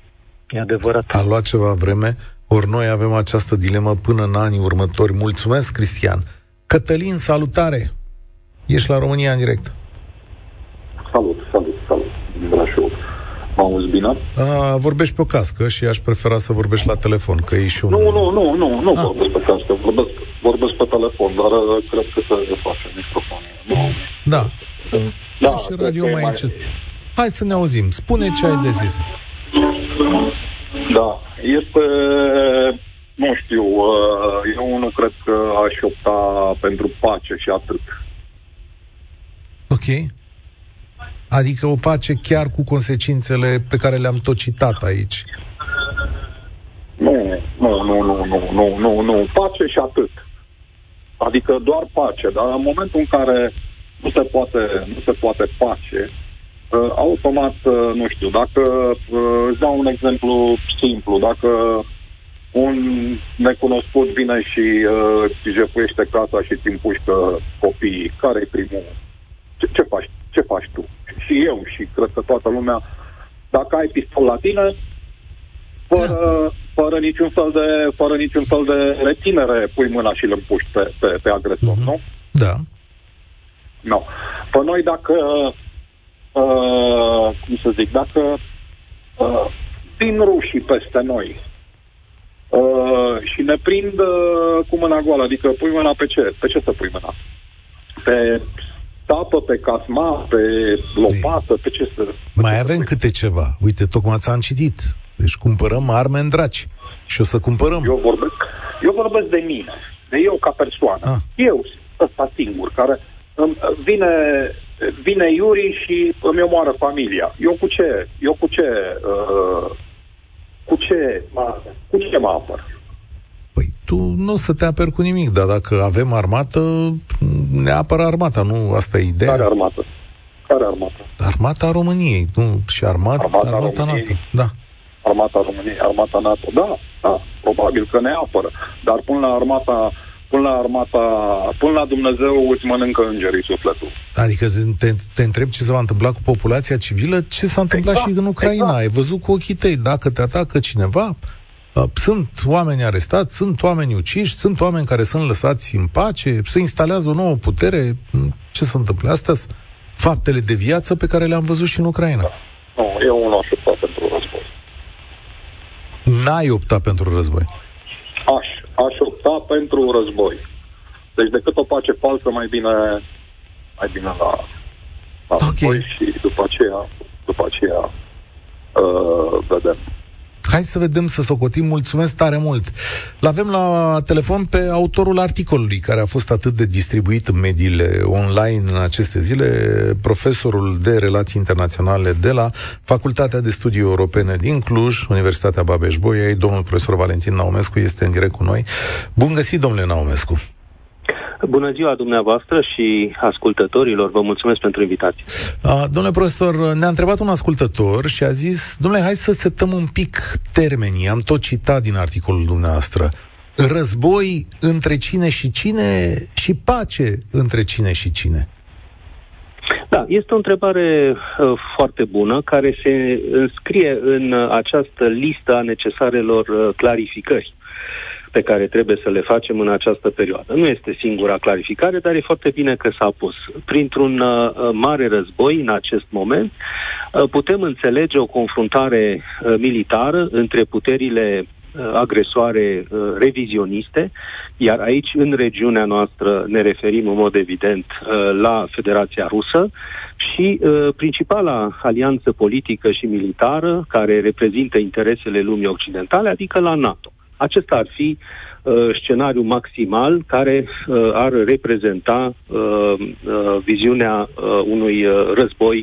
e adevărat. A luat ceva vreme, ori noi avem această dilemă până în anii următori. Mulțumesc, Cristian. Cătălin, salutare! Ești la România în direct. Salut, salut, salut. Brașov. M-am uzbinat? A, vorbești pe o cască și aș prefera să vorbești la telefon, că e și un... Nu, nu, nu, nu, nu ah. vorbesc pe cască, vorbesc, vorbesc pe telefon, dar cred că se reface microfonul. Da, da și radio mai încet. Hai să ne auzim, spune ce ai de zis. Da, este, nu știu, eu nu cred că aș opta pentru pace și atât. Ok. Adică o pace chiar cu consecințele pe care le-am tot citat aici. Nu, nu, nu, nu, nu, nu, nu, nu. Pace și atât. Adică doar pace, dar în momentul în care nu se poate, nu se poate pace, automat, nu știu, dacă îți dau un exemplu simplu, dacă un necunoscut vine și îți jefuiește casa și îți împușcă copiii, care-i primul? Ce, ce faci? Ce faci tu? Și eu și cred că toată lumea, dacă ai pistol la tine, fără, fără, niciun, fel de, fără niciun fel de reținere, pui mâna și îl împuști pe, pe, pe agresor, mm-hmm. nu? Da. Nu. No. Pe noi dacă uh, cum să zic, dacă uh, vin rușii peste noi uh, și ne prind uh, cu mâna goală, adică pui mâna pe ce? Pe ce să pui mâna? Pe tapă, pe casma, pe lopată, pe ce să... Pe mai ce avem să câte ceva. Uite, tocmai ți-am citit. Deci cumpărăm arme în draci. Și o să cumpărăm. Eu vorbesc, eu vorbesc de mine, de eu ca persoană. Ah. Eu, ăsta singur, care vine, vine Iuri și îmi omoară familia. Eu cu ce? Eu cu ce? Uh, cu ce? Mă, cu ce mă apăr? Păi tu nu o să te aperi cu nimic, dar dacă avem armată, ne apără armata, nu? Asta e ideea. Care armată? Care armată? Armata României, nu? Și armat, armata, armata NATO. Da. Armata României, armata NATO, da, da, probabil că ne apără, dar până la armata, până la armata, până la Dumnezeu îți mănâncă îngerii sufletul. Adică te, te întreb ce se va întâmpla cu populația civilă, ce s-a întâmplat exact, și în Ucraina, exact. Ai văzut cu ochii tăi, dacă te atacă cineva, sunt oameni arestați, sunt oameni uciși, sunt oameni care sunt lăsați în pace, se instalează o nouă putere, ce se întâmplă? Astea sunt faptele de viață pe care le-am văzut și în Ucraina. Da. Nu, eu nu aș opta pentru război. N-ai optat pentru război. Aș, aș opta pentru război. Deci decât o pace falsă, mai bine, mai bine la, la okay. război și după aceea, după aceea uh, vedem. Hai să vedem, să socotim. Mulțumesc tare mult. L-avem la telefon pe autorul articolului care a fost atât de distribuit în mediile online în aceste zile, profesorul de relații internaționale de la Facultatea de Studii Europene din Cluj, Universitatea Babeș-Bolyai, domnul profesor Valentin Naumescu este în direct cu noi. Bun găsit, domnule Naumescu! Bună ziua dumneavoastră și ascultătorilor, vă mulțumesc pentru invitație. Uh, domnule profesor, ne-a întrebat un ascultător și a zis, domnule, hai să setăm un pic termenii, am tot citat din articolul dumneavoastră. Război între cine și cine și pace între cine și cine? Da, este o întrebare uh, foarte bună, care se înscrie în uh, această listă a necesarelor uh, clarificări pe care trebuie să le facem în această perioadă. Nu este singura clarificare, dar e foarte bine că s-a pus. Printr-un uh, mare război în acest moment, uh, putem înțelege o confruntare uh, militară între puterile uh, agresoare uh, revizioniste, iar aici, în regiunea noastră, ne referim în mod evident uh, la Federația Rusă, și uh, principala alianță politică și militară care reprezintă interesele lumii occidentale, adică la NATO. Acesta ar fi uh, scenariul maximal care uh, ar reprezenta uh, uh, viziunea uh, unui uh, război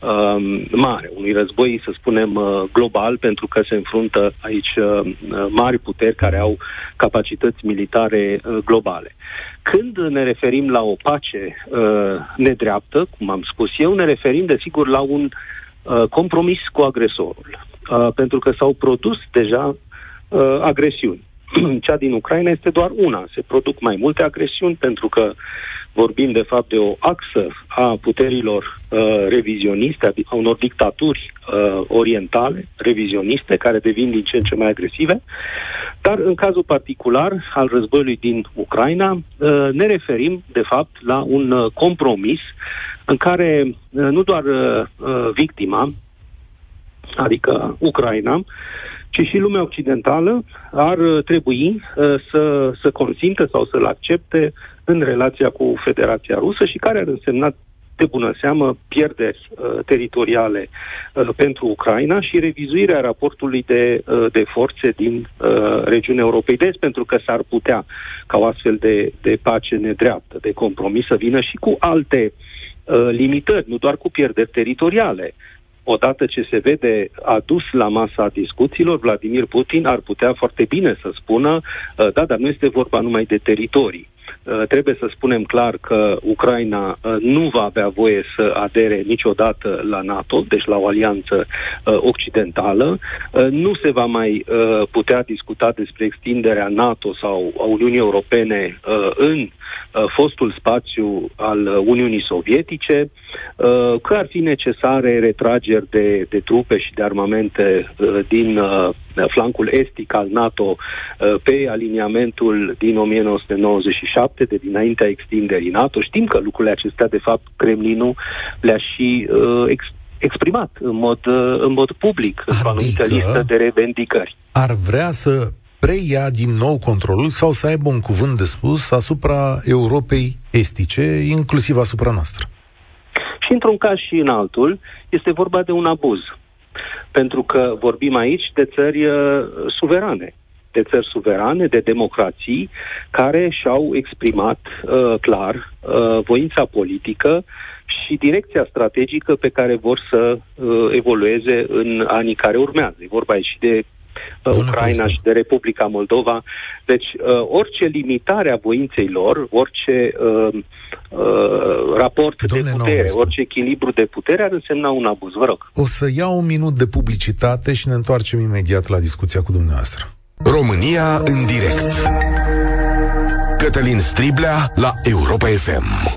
uh, mare, unui război, să spunem, uh, global, pentru că se înfruntă aici uh, mari puteri care au capacități militare uh, globale. Când ne referim la o pace uh, nedreaptă, cum am spus eu, ne referim, desigur, la un uh, compromis cu agresorul, uh, pentru că s-au produs deja agresiuni. Cea din Ucraina este doar una. Se produc mai multe agresiuni pentru că vorbim de fapt de o axă a puterilor uh, revizioniste, a unor dictaturi uh, orientale, revizioniste, care devin din ce în ce mai agresive. Dar în cazul particular al războiului din Ucraina uh, ne referim de fapt la un uh, compromis în care uh, nu doar uh, uh, victima, adică Ucraina, ci și lumea occidentală ar trebui uh, să, să consimtă sau să-l accepte în relația cu Federația Rusă și care ar însemna, de bună seamă, pierderi uh, teritoriale uh, pentru Ucraina și revizuirea raportului de, uh, de forțe din uh, regiunea Europei de Est, pentru că s-ar putea ca o astfel de, de pace nedreaptă, de compromis, să vină și cu alte uh, limitări, nu doar cu pierderi teritoriale. Odată ce se vede adus la masa discuțiilor, Vladimir Putin ar putea foarte bine să spună, da, dar nu este vorba numai de teritorii. Trebuie să spunem clar că Ucraina nu va avea voie să adere niciodată la NATO, deci la o alianță occidentală. Nu se va mai putea discuta despre extinderea NATO sau a Uniunii Europene în fostul spațiu al Uniunii Sovietice, că ar fi necesare retrageri de, de trupe și de armamente din flancul estic al NATO pe aliniamentul din nouăsprezece nouăzeci și șapte, de dinaintea extinderii NATO. Știm că lucrurile acestea, de fapt, Kremlinul le-a și uh, ex- exprimat în mod, în mod public, adică într-o anumită listă de revendicări. Ar vrea să preia din nou controlul sau să aibă un cuvânt de spus asupra Europei estice, inclusiv asupra noastră? Și într-un caz și în altul, este vorba de un abuz. Pentru că vorbim aici de țări uh, suverane, de țări suverane, de democrații care și-au exprimat uh, clar uh, voința politică și direcția strategică pe care vor să uh, evolueze în anii care urmează. E vorba aici și de uh, Ucraina și de Republica Moldova. Deci uh, orice limitare a voinței lor, orice uh, Uh, raport Domnule de putere, Naumescu, orice echilibru de putere ar însemna un abuz, vă rog. O să iau un minut de publicitate și ne întoarcem imediat la discuția cu dumneavoastră. România în direct. Cătălin Striblea la Europa F M.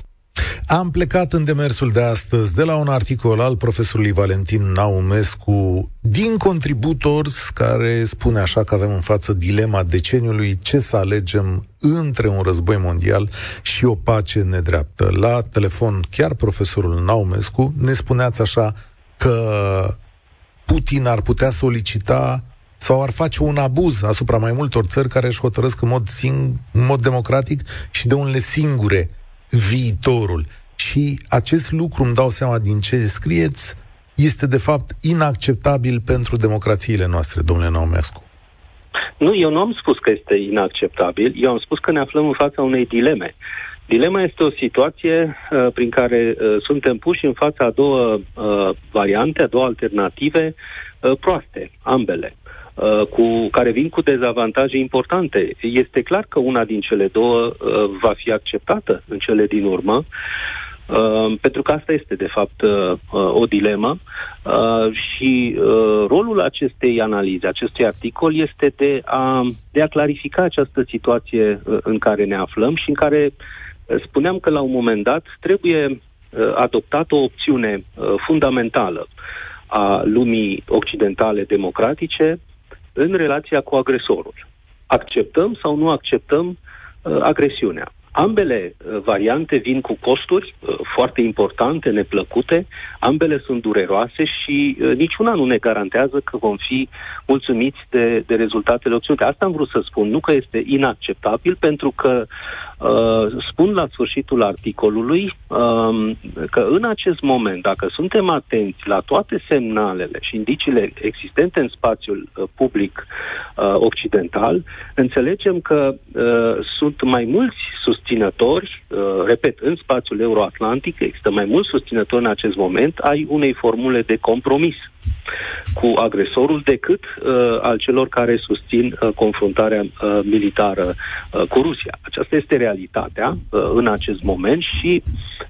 Am plecat în demersul de astăzi de la un articol al profesorului Valentin Naumescu din Contributors, care spune așa că avem în față dilema deceniului, ce să alegem între un război mondial și o pace nedreaptă. La telefon chiar profesorul Naumescu ne spuneați așa că Putin ar putea solicita sau ar face un abuz asupra mai multor țări care își hotărăsc în mod, sing- în mod democratic și de unele singure viitorul. Și acest lucru, îmi dau seama din ce scrieți, este de fapt inacceptabil pentru democrațiile noastre, domnule Naumescu. Nu, eu nu am spus că este inacceptabil, eu am spus că ne aflăm în fața unei dileme. Dilema este o situație uh, prin care uh, suntem puși în fața a două uh, variante, a două alternative uh, proaste, ambele, uh, cu, care vin cu dezavantaje importante. Este clar că una din cele două uh, va fi acceptată în cele din urmă, Uh, pentru că asta este, de fapt, uh, o dilemă uh, și uh, rolul acestei analize, acestui articol, este de a, de a clarifica această situație uh, în care ne aflăm și în care uh, spuneam că, la un moment dat, trebuie uh, adoptată o opțiune uh, fundamentală a lumii occidentale democratice în relația cu agresorul. Acceptăm sau nu acceptăm uh, agresiunea? Ambele variante vin cu costuri foarte importante, neplăcute, ambele sunt dureroase și niciuna nu ne garantează că vom fi mulțumiți de, de rezultatele obținute. Asta am vrut să spun, nu că este inacceptabil, pentru că uh, spun la sfârșitul articolului uh, că în acest moment, dacă suntem atenți la toate semnalele și indiciile existente în spațiul uh, public uh, occidental, înțelegem că uh, sunt mai mulți susținători susținători, repet, în spațiul euroatlantic există mai mulți susținători în acest moment ai unei formule de compromis cu agresorul decât uh, al celor care susțin uh, confruntarea uh, militară uh, cu Rusia. Aceasta este realitatea uh, în acest moment și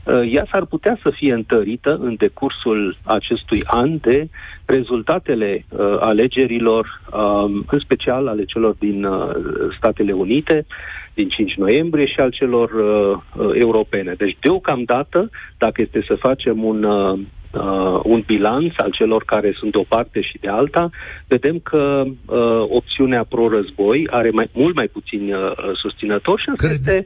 uh, ea s-ar putea să fie întărită în decursul acestui an de rezultatele uh, alegerilor, uh, în special ale celor din uh, Statele Unite, din cinci noiembrie și al celor uh, europene. Deci, deocamdată, dacă este să facem un uh, Uh, un bilanț al celor care sunt de o parte și de alta, vedem că uh, opțiunea pro-război are mai, mult mai puțin uh, susținători și asta este,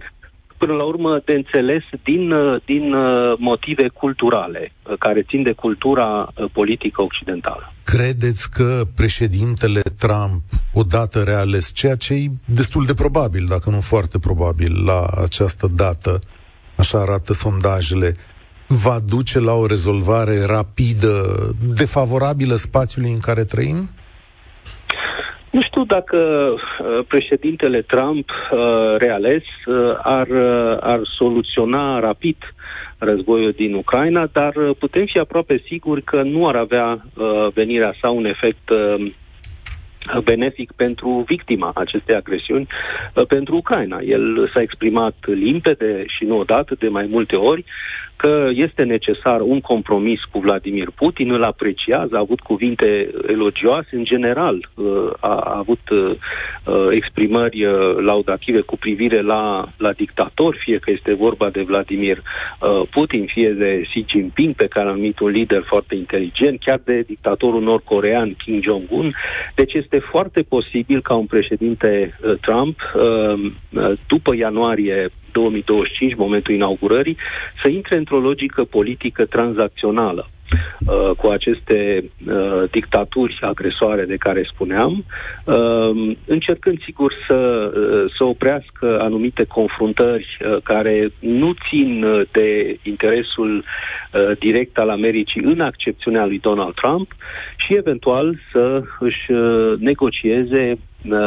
până la urmă, de înțeles din, uh, din uh, motive culturale, uh, care țin de cultura uh, politică occidentală. Credeți că președintele Trump, odată reales, ceea ce e destul de probabil, dacă nu foarte probabil, la această dată, așa arată sondajele, va duce la o rezolvare rapidă, defavorabilă spațiului în care trăim? Nu știu dacă președintele Trump, reales, ar, ar soluționa rapid războiul din Ucraina, dar putem fi aproape siguri că nu ar avea venirea sa un efect benefic pentru victima acestei agresiuni, pentru Ucraina. El s-a exprimat limpede și nu odată, de mai multe ori, că este necesar un compromis cu Vladimir Putin, îl apreciază, a avut cuvinte elogioase în general, a avut exprimări laudative cu privire la, la dictatori, fie că este vorba de Vladimir Putin, fie de Xi Jinping, pe care a numit un lider foarte inteligent, chiar de dictatorul nord-corean Kim Jong-un. Deci este foarte posibil ca un președinte Trump, după ianuarie două mii douăzeci și cinci, momentul inaugurării, să intre într-o logică politică tranzacțională. uh, cu aceste uh, dictaturi agresoare de care spuneam, uh, încercând sigur să, uh, să oprească anumite confruntări uh, care nu țin de interesul uh, direct al Americii în accepțiunea lui Donald Trump și eventual să își uh, negocieze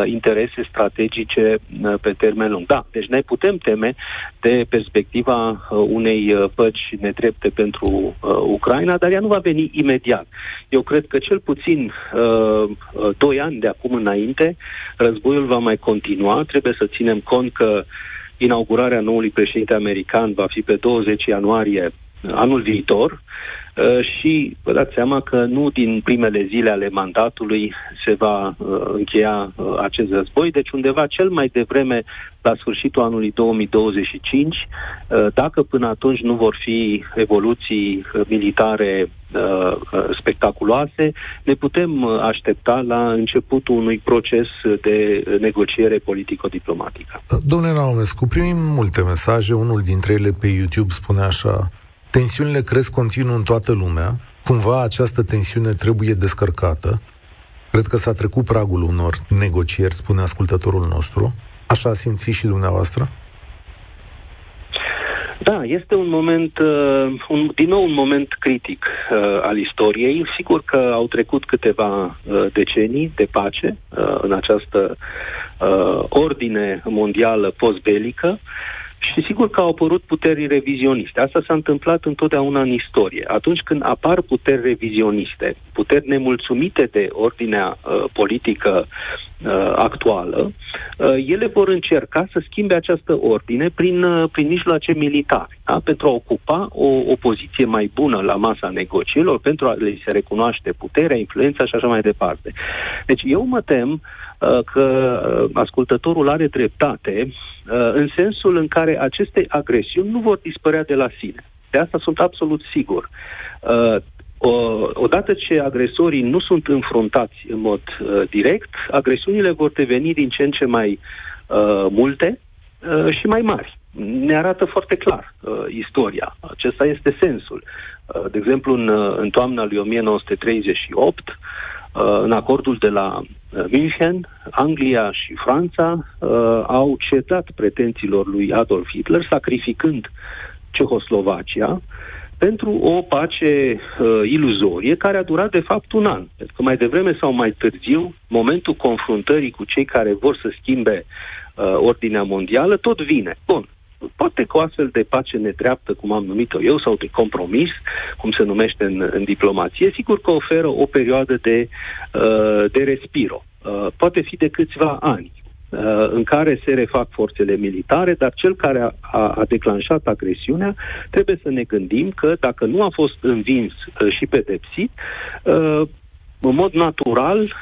interese strategice pe termen lung. Da, deci ne putem teme de perspectiva unei păci nedrepte pentru uh, Ucraina, dar ea nu va veni imediat. Eu cred că cel puțin uh, doi ani de acum înainte războiul va mai continua. Trebuie să ținem cont că inaugurarea noului președinte american va fi pe douăzeci ianuarie anul viitor și vă dați seama că nu din primele zile ale mandatului se va încheia acest război, deci undeva cel mai devreme la sfârșitul anului două mii douăzeci și cinci, dacă până atunci nu vor fi evoluții militare spectaculoase, ne putem aștepta la începutul unui proces de negociere politico-diplomatică. Domnule Naumescu, primim multe mesaje, unul dintre ele pe YouTube spune așa: tensiunile cresc continuu în toată lumea, cumva această tensiune trebuie descărcată. Cred că s-a trecut pragul unor negocieri, spune ascultătorul nostru. Așa simțiți și dumneavoastră? Da, este un moment, uh, un, din nou un moment critic uh, al istoriei. Sigur că au trecut câteva uh, decenii de pace uh, în această uh, ordine mondială postbelică. Și sigur că au apărut puteri revizioniste. Asta s-a întâmplat întotdeauna în istorie. Atunci când apar puteri revizioniste, puteri nemulțumite de ordinea uh, politică uh, actuală, uh, ele vor încerca să schimbe această ordine prin, uh, prin mijloace militare, da? Pentru a ocupa o, o poziție mai bună la masa negocierilor, pentru a le se recunoaște puterea, influența și așa mai departe. Deci eu mă tem că ascultătorul are dreptate în sensul în care aceste agresiuni nu vor dispărea de la sine. De asta sunt absolut sigur. Odată ce agresorii nu sunt înfruntați în mod direct, agresiunile vor deveni din ce în ce mai multe și mai mari. Ne arată foarte clar uh, istoria. Acesta este sensul. Uh, de exemplu, în, în toamna lui o mie nouă sute treizeci și opt, uh, în acordul de la München, Anglia și Franța uh, au cedat pretențiilor lui Adolf Hitler, sacrificând Cehoslovacia pentru o pace uh, iluzorie care a durat de fapt un an. Pentru că mai devreme sau mai târziu, momentul confruntării cu cei care vor să schimbe uh, ordinea mondială, tot vine. Bun. Poate că o astfel de pace nedreaptă, cum am numit-o eu, sau de compromis, cum se numește în, în diplomație, sigur că oferă o perioadă de, uh, de respiro. Uh, poate fi de câțiva ani în care se refac forțele militare, dar cel care a, a, a declanșat agresiunea, trebuie să ne gândim că dacă nu a fost învins și pedepsit, în mod natural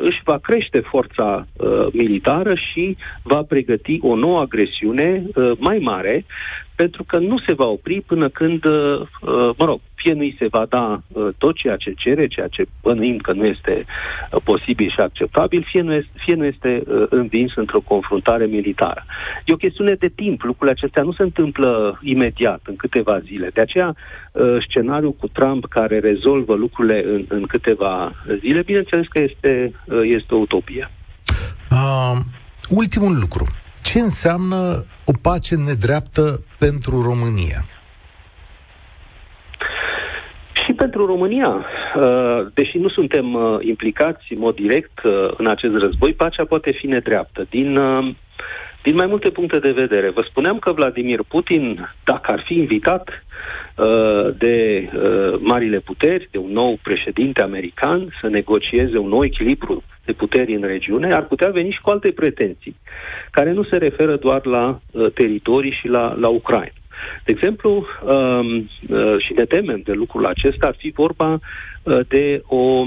își va crește forța militară și va pregăti o nouă agresiune mai mare, pentru că nu se va opri până când, mă rog, fie nu-i se va da tot ceea ce cere, ceea ce bănuim că nu este posibil și acceptabil, fie nu este, fie nu este învins într-o confruntare militară. E o chestiune de timp, lucrurile acestea nu se întâmplă imediat, în câteva zile. De aceea, scenariul cu Trump care rezolvă lucrurile în, în câteva zile, bineînțeles că este, este o utopie. Uh, ultimul lucru. Ce înseamnă o pace nedreaptă pentru România? Și pentru România, deși nu suntem implicați în mod direct în acest război, pacea poate fi nedreaptă. Din, din mai multe puncte de vedere. Vă spuneam că Vladimir Putin, dacă ar fi invitat de marile puteri, de un nou președinte american, să negocieze un nou echilibru de puteri în regiune, ar putea veni și cu alte pretenții, care nu se referă doar la teritorii și la, la Ucraina. De exemplu, și ne temem de lucrul acesta, ar fi vorba de o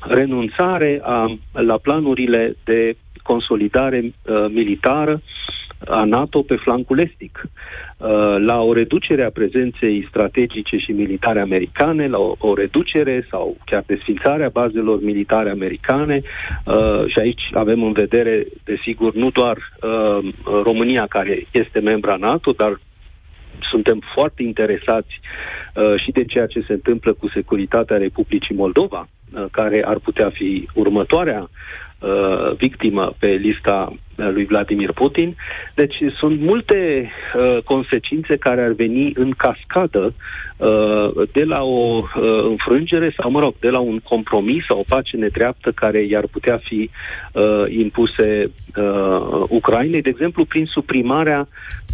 renunțare a, la planurile de consolidare militară a NATO pe flancul estic, la o reducere a prezenței strategice și militare americane, la o, o reducere sau chiar desfințarea bazelor militare americane, uh, și aici avem în vedere, desigur, nu doar uh, România, care este membra NATO, dar suntem foarte interesați uh, și de ceea ce se întâmplă cu securitatea Republicii Moldova, uh, care ar putea fi următoarea uh, victimă pe lista lui Vladimir Putin. Deci sunt multe uh, consecințe care ar veni în cascadă uh, de la o uh, înfrângere sau, mă rog, de la un compromis sau o pace nedreaptă care i-ar putea fi uh, impuse uh, Ucrainei, de exemplu, prin suprimarea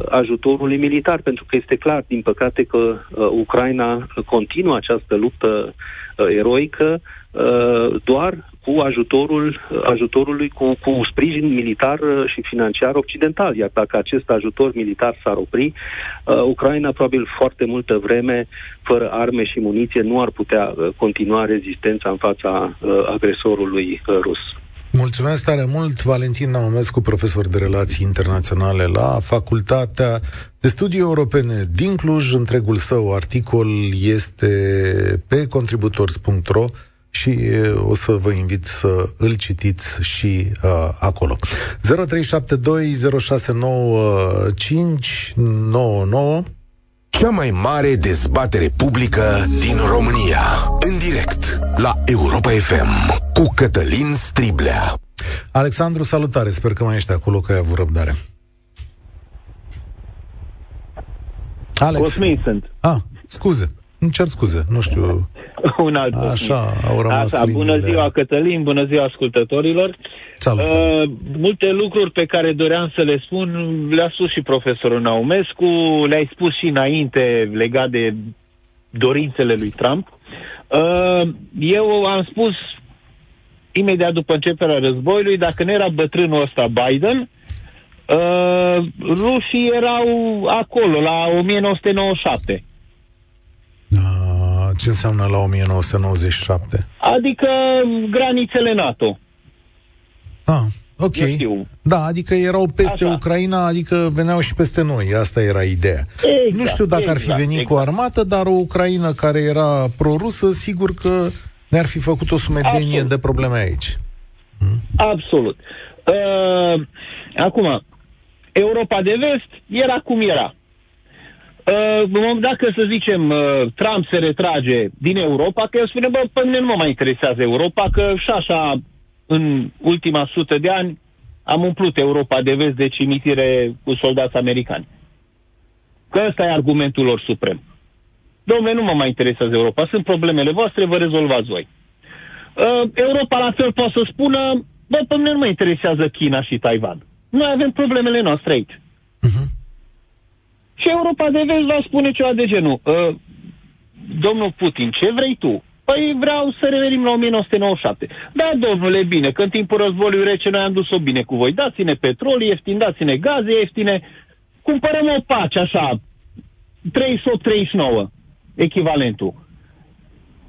ajutorului militar, pentru că este clar, din păcate, că uh, Ucraina continuă această luptă uh, eroică uh, doar cu ajutorul ajutorului, cu, cu sprijin militar și financiar occidental. Iar dacă acest ajutor militar s-ar opri, uh, Ucraina probabil foarte multă vreme, fără arme și muniție, nu ar putea uh, continua rezistența în fața uh, agresorului uh, rus. Mulțumesc tare mult, Valentin Naumescu, profesor de relații internaționale la Facultatea de Studii Europene din Cluj. Întregul său articol este pe contributors punct ro și o să vă invit să îl citiți și uh, acolo. zero trei șapte doi zero șase nouă cinci nouă nouă. Cea mai mare dezbatere publică din România, în direct la Europa F M cu Cătălin Striblea. Alexandru, salutare, sper că mai ești acolo, că ai avut răbdare. Alex. Sunt. Ah, scuze. Îmi cer scuze, nu știu. Un alt așa, au rămas Asta, bună ziua, Cătălin, bună ziua ascultătorilor. Salut. Uh, multe lucruri pe care doream să le spun le-a spus și profesorul Naumescu, le-ai spus și înainte legat de dorințele lui Trump. Uh, eu am spus imediat după începerea războiului, dacă nu era bătrânul ăsta Biden, uh, rușii erau acolo, la nouăsprezece nouăzeci și șapte. Ce înseamnă la nouăsprezece nouăzeci și șapte? Adică granițele NATO. Ah, ok. Da, adică erau peste Așa. Ucraina, adică veneau și peste noi. Asta era ideea. Exact, nu știu dacă exact, ar fi venit exact. cu armată, dar o Ucraina care era prorusă, sigur că ne-ar fi făcut o sumedenie Absolut. de probleme aici. Hmm? Absolut. Uh, acum, Europa de Vest era cum era. Dacă, să zicem, Trump se retrage din Europa, că el spune, bă, pe mine nu mă mai interesează Europa, că și așa, în ultima sută de ani, am umplut Europa de Vest de cimitire cu soldați americani. Că ăsta e argumentul lor suprem. Dom'le, nu mă mai interesează Europa, sunt problemele voastre, vă rezolvați voi. Europa, la fel, poate să spună, bă, pe mine nu mă interesează China și Taiwan. Noi avem problemele noastre aici. Uh-huh. Și Europa de Vest va spune ceva de genul. Uh, domnul Putin, ce vrei tu? Păi vreau să revenim la nouăsprezece nouăzeci și șapte. Da, domnule, bine, că în timpul războiului rece noi am dus-o bine cu voi. Dați-ne petrol ieftin, dați-ne gaze ieftine. Cumpărăm o pace, așa, treizeci și opt treizeci și nouă, echivalentul.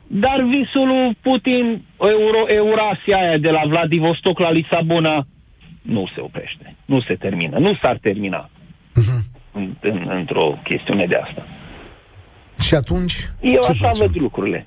Dar visul lui Putin, Euro, Eurasia aia de la Vladivostok la Lisabona, nu se oprește, nu se termină, nu s-ar termina. Uh-huh. Într-o chestiune de asta. Și atunci? Eu așa facem? văd lucrurile.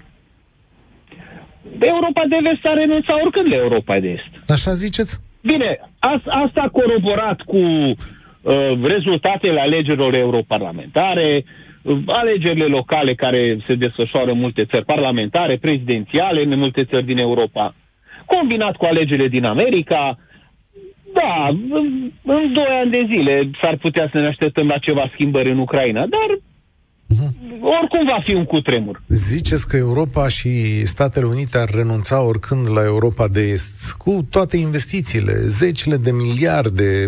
Europa de Vest a renunțat oricând la Europa de Est. Așa ziceți? Bine, a- asta a coroborat cu uh, rezultatele alegerilor europarlamentare, uh, alegerile locale care se desfășoară în multe țări parlamentare, prezidențiale, în multe țări din Europa, combinat cu alegerile din America. Da, în doi ani de zile s-ar putea să ne așteptăm la ceva schimbări în Ucraina, dar oricum va fi un cutremur. Ziceți că Europa și Statele Unite ar renunța oricând la Europa de Est, cu toate investițiile, zecile de miliarde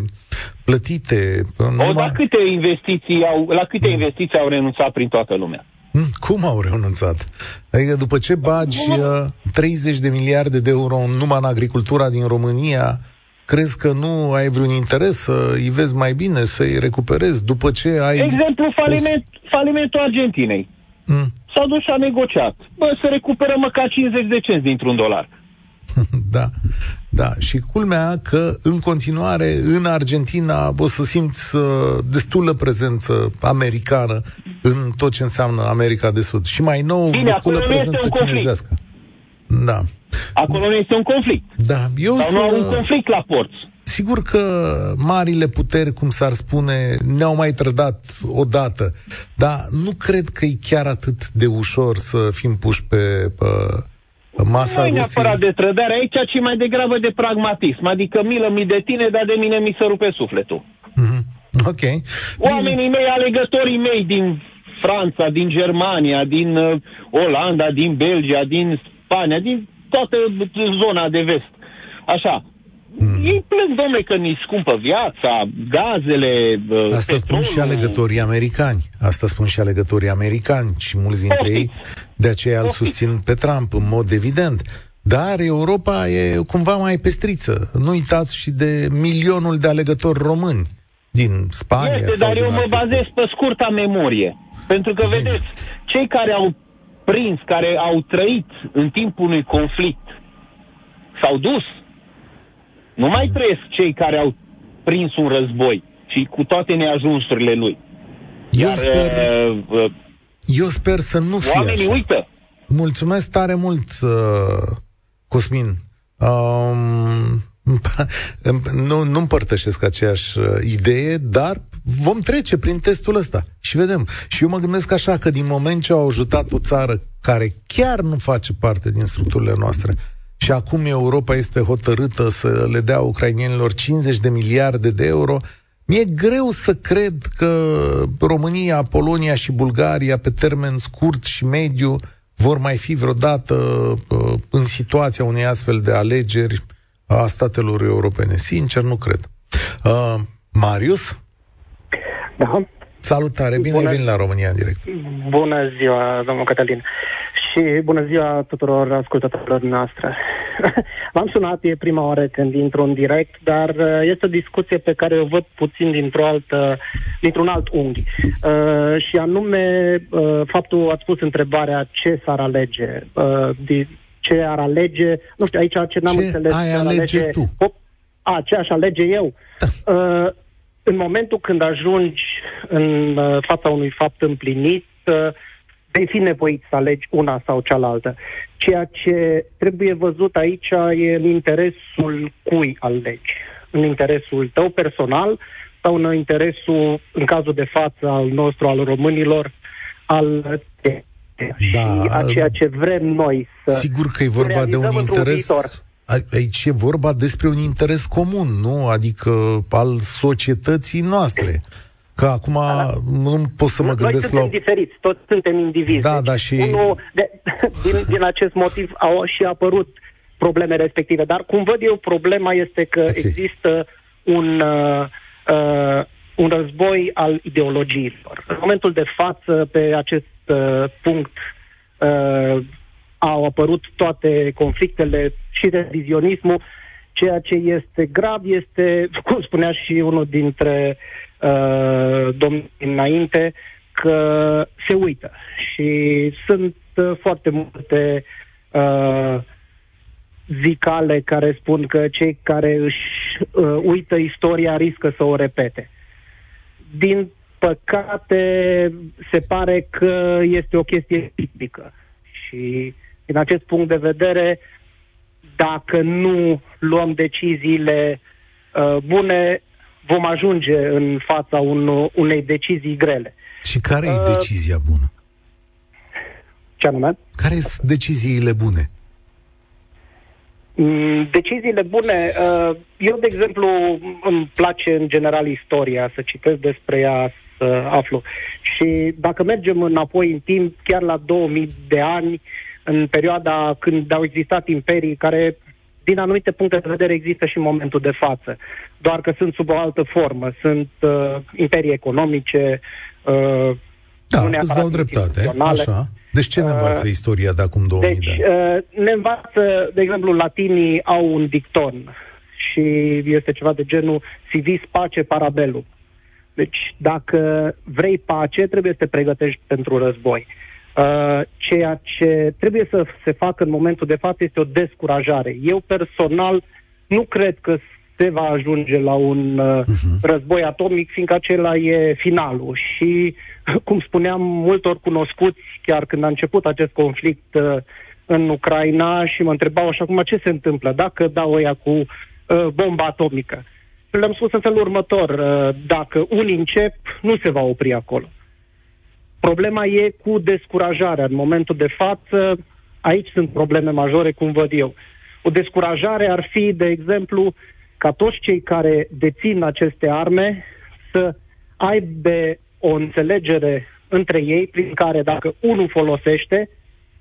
plătite. Numai... O, la câte investiții au, la câte investiții au renunțat prin toată lumea? Cum au renunțat? Adică după ce bagi treizeci de miliarde de euro numai în agricultura din România... Crezi că nu ai vreun interes să îi vezi mai bine, să-i recuperezi după ce ai... Exemplu, faliment, falimentul Argentinei. Mm. S-a dus și a negociat. Bă, să recuperăm măcar cincizeci de cenți dintr-un dolar. Da, da. Și culmea că în continuare în Argentina o să simți destulă prezență americană în tot ce înseamnă America de Sud. Și mai nou, bine, destulă prezență chinezească. Da. Acolo nu este un conflict. Da, eu Sau nu să... un conflict la porți. sigur că marile puteri, cum s-ar spune, ne-au mai trădat odată, dar nu cred că e chiar atât de ușor să fim puși pe... pe masa nu e neapărat de trădare aici, ci mai degrabă de pragmatism. Adică milă mi de tine, dar de mine mi se rupe sufletul. Mm-hmm. Ok. Oamenii mei, alegătorii mei din Franța, din Germania, din uh, Olanda, din Belgia, din Spania, din toată zona de vest. Așa. Mm. Ei plâng, domne, că ni scumpă viața, gazele, uh, Asta spun și alegătorii americani. Asta spun și alegătorii americani și mulți dintre ei. De aceea îl susțin pe Trump, în mod evident. Dar Europa e cumva mai pestriță. Nu uitați și de milionul de alegători români din Spania. Este, sau dar din eu mă bazez țări. Pe scurta memorie. Pentru că, vedeți, cei care au prins, care au trăit în timpul unui conflict, s-au dus. Nu mai trăiesc cei care au prins un război și cu toate neajunsurile lui. Iar... Eu sper... Uh, Eu sper să nu fie oamenii așa. Uită. Mulțumesc tare mult, uh, Cosmin. Um, nu, nu împărtășesc aceeași idee, dar vom trece prin testul ăsta și vedem. Și eu mă gândesc așa, că din moment ce au ajutat o țară care chiar nu face parte din structurile noastre și acum Europa este hotărâtă să le dea ucrainienilor cincizeci de miliarde de euro, mi-e greu să cred că România, Polonia și Bulgaria pe termen scurt și mediu vor mai fi vreodată în situația unei astfel de alegeri a statelor europene. Sincer, nu cred. Uh, Marius? Da. Salutare, bine ai venit la România în direct. Bună ziua, domnul Cătălin. Și bună ziua tuturor ascultătorilor noastre. V-am sunat, e prima oară când intru în direct, dar este o discuție pe care o văd puțin dintr-o altă, dintr-un alt unghi. Uh, și anume, uh, faptul, ați pus întrebarea ce s-ar alege, uh, de, ce ar alege, nu știu, aici ce n-am ce înțeles. Ce ai alege tu? Op, a, ce aș alege eu? Da. Uh, în momentul când ajungi în uh, fața unui fapt împlinit, uh, vei fi nevoit să alegi una sau cealaltă. Ceea ce trebuie văzut aici e în interesul cui alegi. În interesul tău personal sau în interesul, în cazul de față, al nostru, al românilor, al te. Da, și ceea ce vrem noi să sigur că e vorba de un interes. Aici e vorba despre un interes comun, nu? Adică al societății noastre. Că acum da, nu pot să mă gândesc la... Noi suntem diferiți, toți suntem indivizi. Da, deci da, și... Unul de, din, din acest motiv au și apărut probleme respective. Dar cum văd eu, problema este că okay. există un, uh, uh, un război al ideologiilor. În momentul de față, pe acest uh, punct, uh, au apărut toate conflictele și revizionismul. Ceea ce este grav este, cum spunea și unul dintre... domnul înainte, că se uită și sunt foarte multe uh, zicale care spun că cei care își uh, uită istoria riscă să o repete. Din păcate se pare că este o chestie tipică și din acest punct de vedere, dacă nu luăm deciziile uh, bune, vom ajunge în fața un, unei decizii grele. Și care uh, e decizia bună? Ce anume? Care sunt deciziile bune? Deciziile bune... Uh, eu, de exemplu, îmi place în general istoria, să citesc despre ea, să aflu. Și dacă mergem înapoi în timp, chiar la două mii de ani, în perioada când au existat imperii care... Din anumite puncte de vedere există și în momentul de față, doar că sunt sub o altă formă, sunt uh, imperii economice, uh, da, îți dau dreptate, așa. Deci ce ne învață uh, istoria de acum două mii de ani? Deci uh, ne învață, de exemplu, latinii au un dicton și este ceva de genul civis pace parabellum. Deci dacă vrei pace, trebuie să te pregătești pentru război. Uh, ceea ce trebuie să se facă în momentul de față este o descurajare. Eu personal nu cred că se va ajunge la un uh, uh-huh. război atomic, fiindcă acela e finalul și, cum spuneam, multor cunoscuți, chiar când a început acest conflict uh, în Ucraina și mă întrebau așa, acum ce se întâmplă dacă dau ăia cu uh, bomba atomică? le-am spus în felul următor, dacă unii încep, nu se va opri acolo. Problema e cu descurajarea. În momentul de față, aici sunt probleme majore, cum văd eu. O descurajare ar fi, de exemplu, ca toți cei care dețin aceste arme să aibă o înțelegere între ei, prin care dacă unul folosește,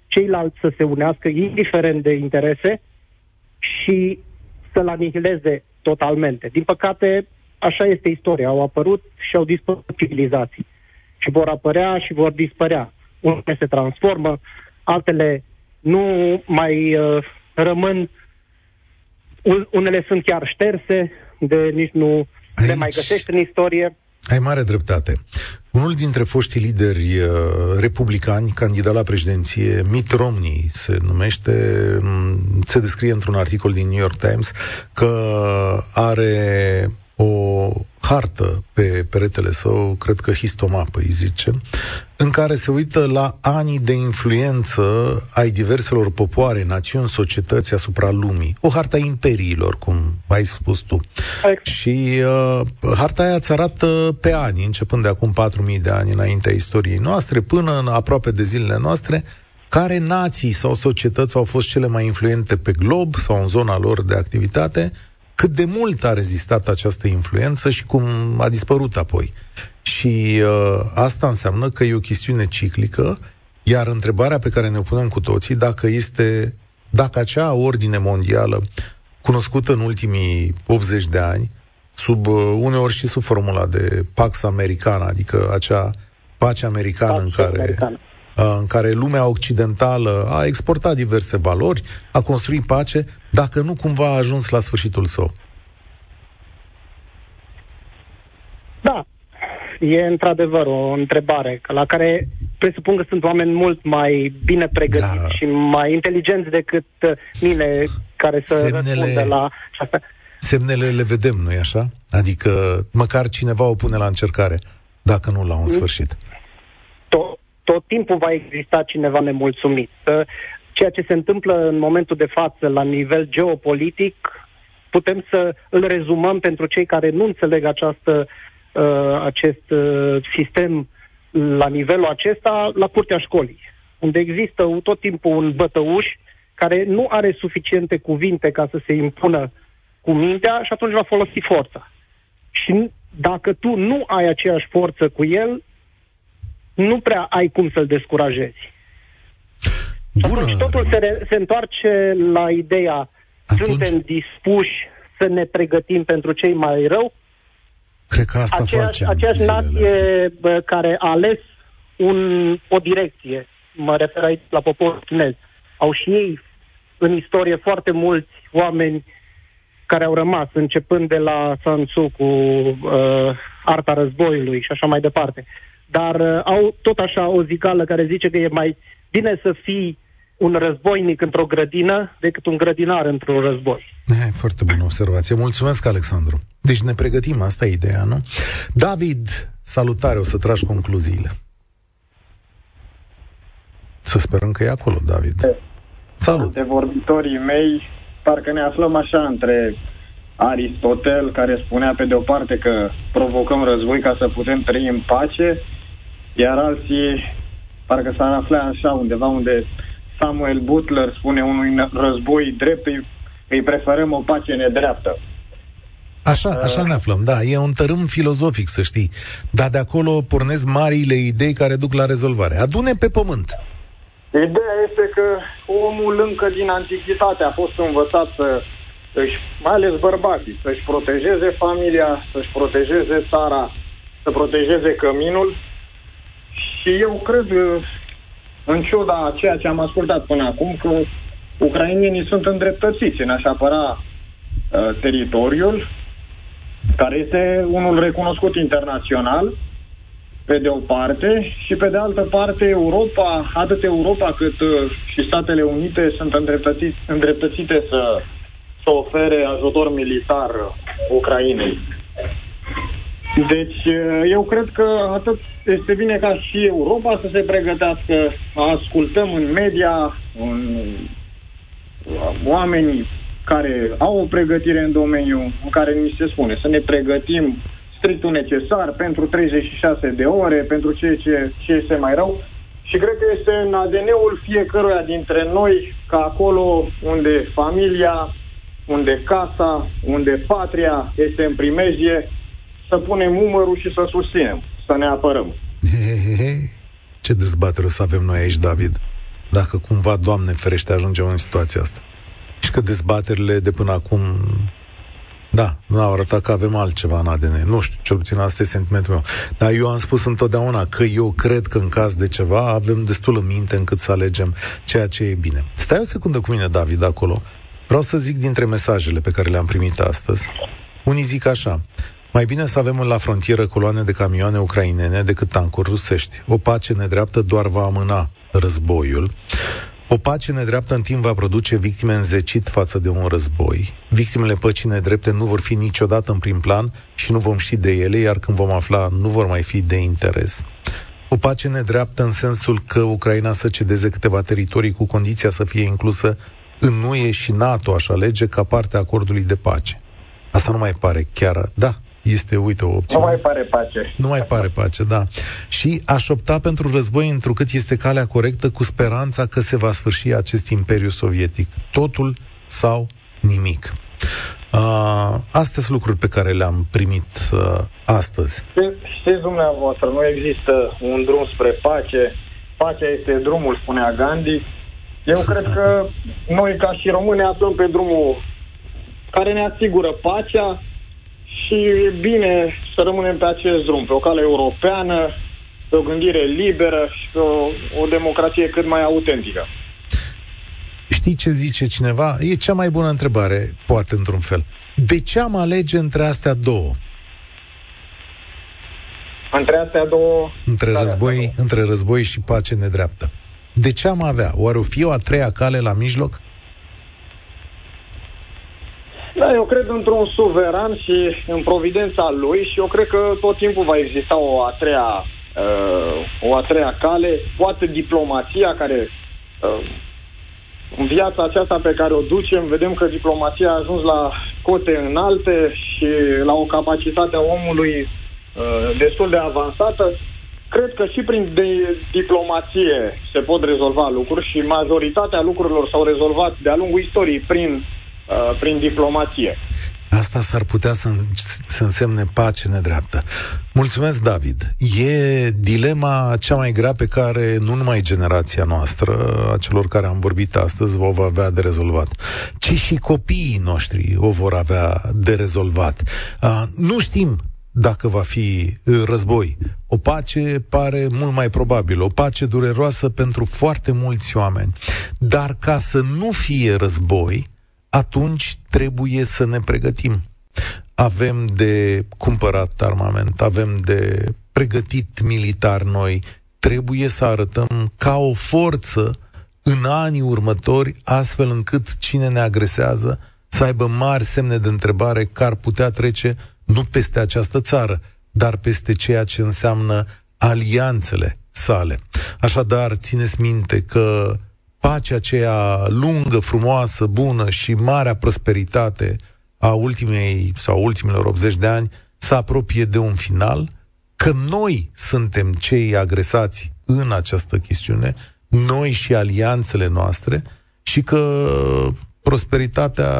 ceilalți să se unească, indiferent de interese, și să-l anihileze totalmente. Din păcate, așa este istoria. Au apărut și au dispărut civilizații. Și vor apărea și vor dispărea. Unele se transformă, altele nu mai uh, rămân, unele sunt chiar șterse, de nici nu Aici. le mai găsești în istorie. Ai mare dreptate. Unul dintre foștii lideri uh, republicani, candidat la președinție, Mitt Romney se numește, se descrie într-un articol din New York Times că are o hartă pe peretele său, cred că histomapă îi zice, în care se uită la anii de influență ai diverselor popoare, națiuni, societăți asupra lumii. O hartă a imperiilor, cum ai spus tu. Exact. Și uh, harta aia îți arată pe ani, începând de acum patru mii de ani înaintea istoriei noastre, până în aproape de zilele noastre, care nații sau societăți au fost cele mai influente pe glob sau în zona lor de activitate, cât de mult a rezistat această influență și cum a dispărut apoi. Și uh, asta înseamnă că e o chestiune ciclică, iar întrebarea pe care ne-o punem cu toții, dacă este, dacă acea ordine mondială cunoscută în ultimii optzeci de ani, sub uh, uneori și sub formula de Pax Americana, adică acea pace americană în care, uh, în care lumea occidentală a exportat diverse valori, a construit pace, dacă nu cumva a ajuns la sfârșitul său. Da, e într-adevăr o întrebare la care presupun că sunt oameni mult mai bine pregătiți da. și mai inteligenți decât mine care să semnele, răspundă la asta. Semnele le vedem, nu-i așa? Adică măcar cineva o pune la încercare, dacă nu la un sfârșit. Tot, tot timpul va exista cineva nemulțumit. Ceea ce se întâmplă în momentul de față la nivel geopolitic, putem să îl rezumăm pentru cei care nu înțeleg această, uh, acest uh, sistem la nivelul acesta, la curtea școlii, unde există tot timpul un bătăuș care nu are suficiente cuvinte ca să se impună cu mintea și atunci va folosi forța. Și dacă tu nu ai aceeași forță cu el, nu prea ai cum să-l descurajezi. Atunci totul se, re- se întoarce la ideea atunci, suntem dispuși să ne pregătim pentru cei mai rău? Cred că asta aceeași, facem. Aceeași nație care a ales un, o direcție, mă refer aici la poporul chinez, au și ei în istorie foarte mulți oameni care au rămas, începând de la Sansu cu uh, arta războiului și așa mai departe. Dar uh, au tot așa o zicală care zice că e mai bine să fii un războinic într-o grădină decât un grădinar într-un război. E, foarte bună observație. Mulțumesc, Alexandru. Deci ne pregătim, asta e ideea, nu? David, salutare, o să tragi concluziile. Să sperăm că e acolo, David. Salut! De vorbitorii mei, parcă ne aflăm așa între Aristotel, care spunea pe de o parte că provocăm război ca să putem trăi în pace, iar alții parcă s-ar afla așa undeva unde Samuel Butler spune unui război drept, îi, îi preferăm o pace nedreaptă. Așa, așa uh, ne aflăm, da, e un tărâm filozofic, să știi, dar de acolo pornesc marile idei care duc la rezolvare. Adune pe pământ! Ideea este că omul încă din antichitate a fost învățat să își, mai ales bărbații, să-și protejeze familia, să-și protejeze țara, să protejeze căminul. Și eu cred, în ciuda ceea ce am ascultat până acum, că ucrainienii sunt îndreptățiți în a-și apăra uh, teritoriul, care este unul recunoscut internațional, pe de o parte, și pe de altă parte Europa, atât Europa cât uh, și Statele Unite sunt îndreptăți, îndreptățite să, să ofere ajutor militar Ucrainei. Deci, eu cred că atât este bine ca și Europa să se pregătească, ascultăm în media în oamenii care au o pregătire în domeniu, în care ni se spune să ne pregătim strictul necesar pentru treizeci și șase de ore, pentru ce, ce, ce este mai rău. Și cred că este în A D N-ul fiecăruia dintre noi că acolo unde familia, unde casa, unde patria este în primejdie, să punem umărul și să susținem, să ne apărăm. Ce dezbatere o să avem noi aici, David, dacă cumva, Doamne ferește, ajungem în situația asta. Și că dezbaterile de până acum, da, n-au arătat că avem altceva în A D N. Nu știu, cel puțin asta e sentimentul meu. Dar eu am spus întotdeauna că eu cred că în caz de ceva avem destul în minte încât să alegem ceea ce e bine. Stai o secundă cu mine, David, acolo. Vreau să zic dintre mesajele pe care le-am primit astăzi. Unii zic așa: mai bine să avem la frontieră coloane de camioane ucrainene decât tancuri rusești. O pace nedreaptă doar va amâna războiul. O pace nedreaptă în timp va produce victime înzecit față de un război. Victimele păcii nedrepte nu vor fi niciodată în prim plan și nu vom ști de ele, iar când vom afla, nu vor mai fi de interes. O pace nedreaptă în sensul că Ucraina să cedeze câteva teritorii cu condiția să fie inclusă în U E și NATO, aș alege, ca parte a acordului de pace. Asta nu mai pare chiar, da, este, uite, o opțiune. Nu mai pare pace. Nu mai pare pace, da. Și aș opta pentru război întrucât este calea corectă, cu speranța că se va sfârși acest imperiu sovietic. Totul sau nimic. Uh, astea sunt lucruri pe care le-am primit uh, astăzi. Știți dumneavoastră, nu există un drum spre pace. Pacea este drumul, spunea Gandhi. Eu cred că noi, ca și români, ne aflăm pe drumul care ne asigură pacea și e bine să rămânem pe acest drum, pe o cale europeană, pe o gândire liberă și pe o, o democrație cât mai autentică. Știi ce zice cineva? E cea mai bună întrebare, poate, într-un fel. De ce am alege între astea două? Între astea două... Între război, astea două. Între război și pace nedreaptă. De ce am avea? Oare o fi o a treia cale la mijloc? Da, eu cred într-un suveran și în providența lui și eu cred că tot timpul va exista o a treia, uh, o a treia cale, poate diplomația care, uh, în viața aceasta pe care o ducem, vedem că diplomația a ajuns la cote înalte și la o capacitate a omului uh, destul de avansată. Cred că și prin de- diplomație se pot rezolva lucruri și majoritatea lucrurilor s-au rezolvat de-a lungul istoriei prin, uh, prin diplomație. Asta s-ar putea să, să însemne pace nedreaptă. Mulțumesc, David. E dilema cea mai grea pe care nu numai generația noastră, a celor care am vorbit astăzi, o va avea de rezolvat, ci și copiii noștri o vor avea de rezolvat. Uh, nu știm dacă va fi război. O pace pare mult mai probabil, o pace dureroasă pentru foarte mulți oameni. Dar ca să nu fie război, atunci trebuie să ne pregătim. Avem de cumpărat armament, avem de pregătit militar noi, trebuie să arătăm ca o forță în anii următori, astfel încât cine ne agresează să aibă mari semne de întrebare că ar putea trece nu peste această țară, dar peste ceea ce înseamnă alianțele sale. Așadar, țineți minte că pacea aceea lungă, frumoasă, bună și marea prosperitate a ultimei sau ultimilor optzeci de ani se apropie de un final, că noi suntem cei agresați în această chestiune, noi și alianțele noastre, și că prosperitatea,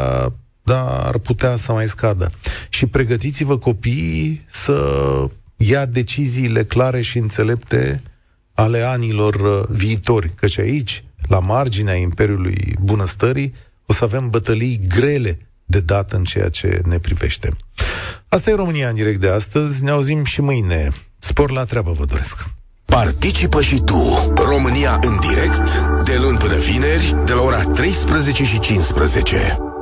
dar ar putea să mai scadă. Și pregătiți-vă copiii să ia deciziile clare și înțelepte ale anilor viitori, căci aici, la marginea Imperiului Bunăstării, o să avem bătălii grele de dat în ceea ce ne privește. Asta e România în direct de astăzi. Ne auzim și mâine. Spor la treabă vă doresc! Participă și tu, România în direct, de luni până vineri, de la ora treisprezece și cincisprezece.